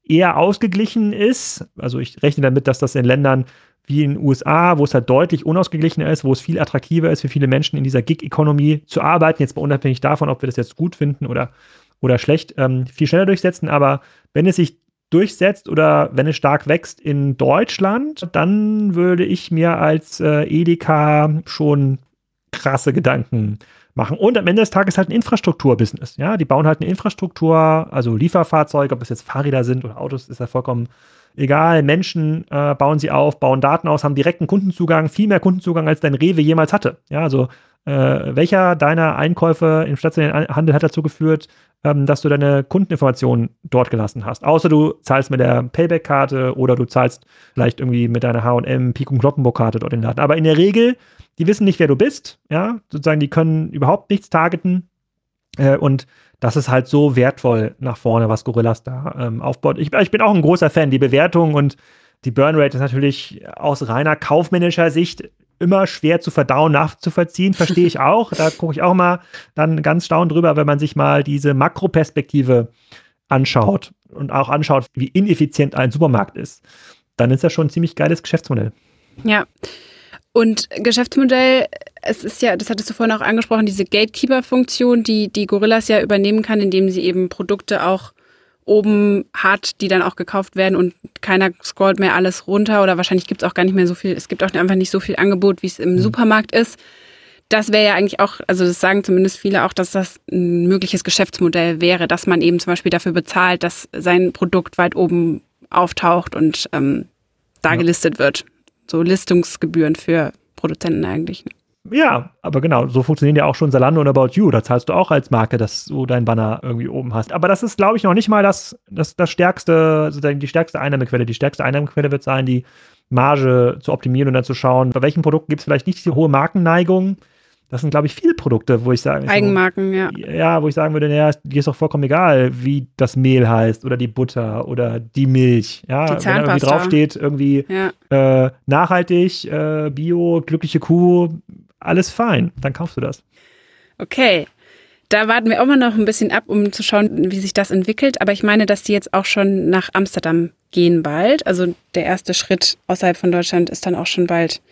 eher ausgeglichen ist. Also ich rechne damit, dass das in Ländern wie in den USA, wo es halt deutlich unausgeglichener ist, wo es viel attraktiver ist für viele Menschen in dieser Gig-Economy zu arbeiten, jetzt mal unabhängig davon, ob wir das jetzt gut finden oder schlecht, viel schneller durchsetzen. Aber wenn es sich durchsetzt oder wenn es stark wächst in Deutschland, dann würde ich mir als Edeka schon krasse Gedanken machen. Und am Ende des Tages halt ein Infrastrukturbusiness. Ja? Die bauen halt eine Infrastruktur, also Lieferfahrzeuge, ob es jetzt Fahrräder sind oder Autos, ist ja vollkommen egal. Menschen bauen sie auf, bauen Daten aus, haben direkten Kundenzugang, viel mehr Kundenzugang, als dein Rewe jemals hatte. Ja, also welcher deiner Einkäufe im stationären Handel hat dazu geführt, dass du deine Kundeninformationen dort gelassen hast? Außer du zahlst mit der Payback-Karte oder du zahlst vielleicht irgendwie mit deiner H&M, Pik und Kloppenburg-Karte dort in den Laden. Aber in der Regel, die wissen nicht, wer du bist. Ja, sozusagen, die können überhaupt nichts targeten. Und das ist halt so wertvoll nach vorne, was Gorillas da aufbaut. Ich bin auch ein großer Fan. Die Bewertung und die Burnrate ist natürlich aus reiner kaufmännischer Sicht immer schwer zu verdauen, nachzuvollziehen. Verstehe ich auch. Da gucke ich auch mal dann ganz staunend drüber, wenn man sich mal diese Makroperspektive anschaut und auch anschaut, wie ineffizient ein Supermarkt ist. Dann ist das schon ein ziemlich geiles Geschäftsmodell. Ja. Und Geschäftsmodell, es ist ja, das hattest du vorhin auch angesprochen, diese Gatekeeper-Funktion, die Gorillas ja übernehmen kann, indem sie eben Produkte auch oben hat, die dann auch gekauft werden und keiner scrollt mehr alles runter oder wahrscheinlich gibt es auch gar nicht mehr so viel, es gibt auch einfach nicht so viel Angebot, wie es im Supermarkt ist. Das wäre ja eigentlich auch, also das sagen zumindest viele auch, dass das ein mögliches Geschäftsmodell wäre, dass man eben zum Beispiel dafür bezahlt, dass sein Produkt weit oben auftaucht und da gelistet wird. So Listungsgebühren für Produzenten eigentlich. Ja, aber genau, so funktionieren ja auch schon Zalando und About You. Da zahlst du auch als Marke, dass du deinen Banner irgendwie oben hast. Aber das ist, glaube ich, noch nicht mal das stärkste, sozusagen die stärkste Einnahmequelle. Die stärkste Einnahmequelle wird sein, die Marge zu optimieren und dann zu schauen, bei welchen Produkten gibt es vielleicht nicht die hohe Markenneigung. Das sind, glaube ich, viele Produkte, wo ich sagen Eigenmarken, so, ja. Ja, wo ich sagen würde, naja, dir ist doch vollkommen egal, wie das Mehl heißt oder die Butter oder die Milch. Ja, die Zahnpasta. Wenn da irgendwie draufsteht, irgendwie nachhaltig, Bio, glückliche Kuh, alles fein, dann kaufst du das. Okay, da warten wir auch mal noch ein bisschen ab, um zu schauen, wie sich das entwickelt. Aber ich meine, dass die jetzt auch schon nach Amsterdam gehen bald. Also der erste Schritt außerhalb von Deutschland ist dann auch schon bald,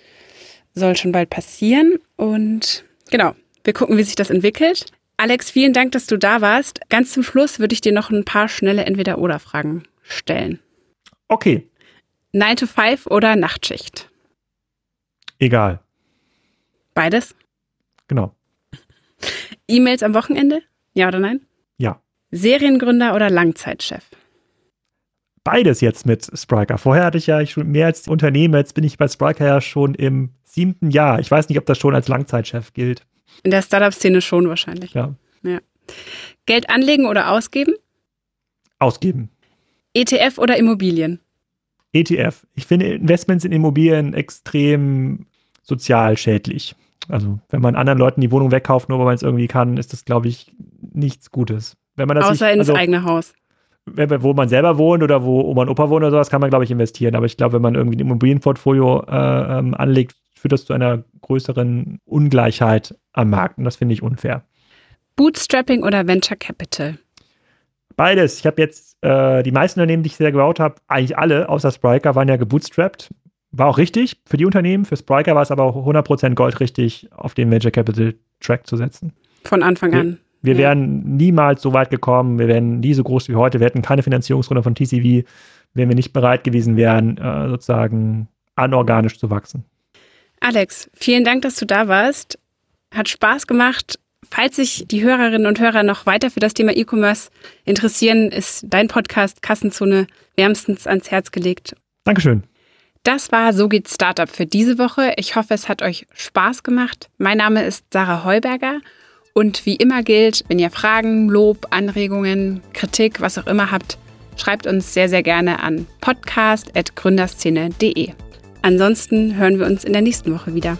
soll schon bald passieren. Und genau, wir gucken, wie sich das entwickelt. Alex, vielen Dank, dass du da warst. Ganz zum Schluss würde ich dir noch ein paar schnelle Entweder-Oder-Fragen stellen. Okay. 9 to 5 oder Nachtschicht? Egal. Beides? Genau. E-Mails am Wochenende? Ja oder nein? Ja. Seriengründer oder Langzeitchef? beides jetzt mit Spryker. Vorher hatte ich ja schon mehr als Unternehmen, jetzt bin ich bei Spryker ja schon im 7. Jahr. Ich weiß nicht, ob das schon als Langzeitchef gilt. In der Startup-Szene schon wahrscheinlich. Ja. Geld anlegen oder ausgeben? Ausgeben. ETF oder Immobilien? ETF. Ich finde Investments in Immobilien extrem sozial schädlich. Also wenn man anderen Leuten die Wohnung wegkauft, nur weil man es irgendwie kann, ist das, glaube ich, nichts Gutes. Wenn man das ins eigene Haus. Wo man selber wohnt oder wo Oma und Opa wohnen oder sowas, kann man, glaube ich, investieren. Aber ich glaube, wenn man irgendwie ein Immobilienportfolio anlegt, führt das zu einer größeren Ungleichheit am Markt. Und das finde ich unfair. Bootstrapping oder Venture Capital? Beides. Ich habe jetzt die meisten Unternehmen, die ich sehr gebaut habe, eigentlich alle, außer Spryker, waren ja gebootstrapped. War auch richtig für die Unternehmen. Für Spryker war es aber auch 100% goldrichtig, auf den Venture Capital Track zu setzen. Von Anfang an. Wir wären niemals so weit gekommen, wir wären nie so groß wie heute, wir hätten keine Finanzierungsrunde von TCV, wenn wir nicht bereit gewesen wären, sozusagen anorganisch zu wachsen. Alex, vielen Dank, dass du da warst. Hat Spaß gemacht. Falls sich die Hörerinnen und Hörer noch weiter für das Thema E-Commerce interessieren, ist dein Podcast Kassenzone wärmstens ans Herz gelegt. Dankeschön. Das war So geht Startup für diese Woche. Ich hoffe, es hat euch Spaß gemacht. Mein Name ist Sarah Heuberger. Und wie immer gilt, wenn ihr Fragen, Lob, Anregungen, Kritik, was auch immer habt, schreibt uns sehr, sehr gerne an podcast@gründerszene.de. Ansonsten hören wir uns in der nächsten Woche wieder.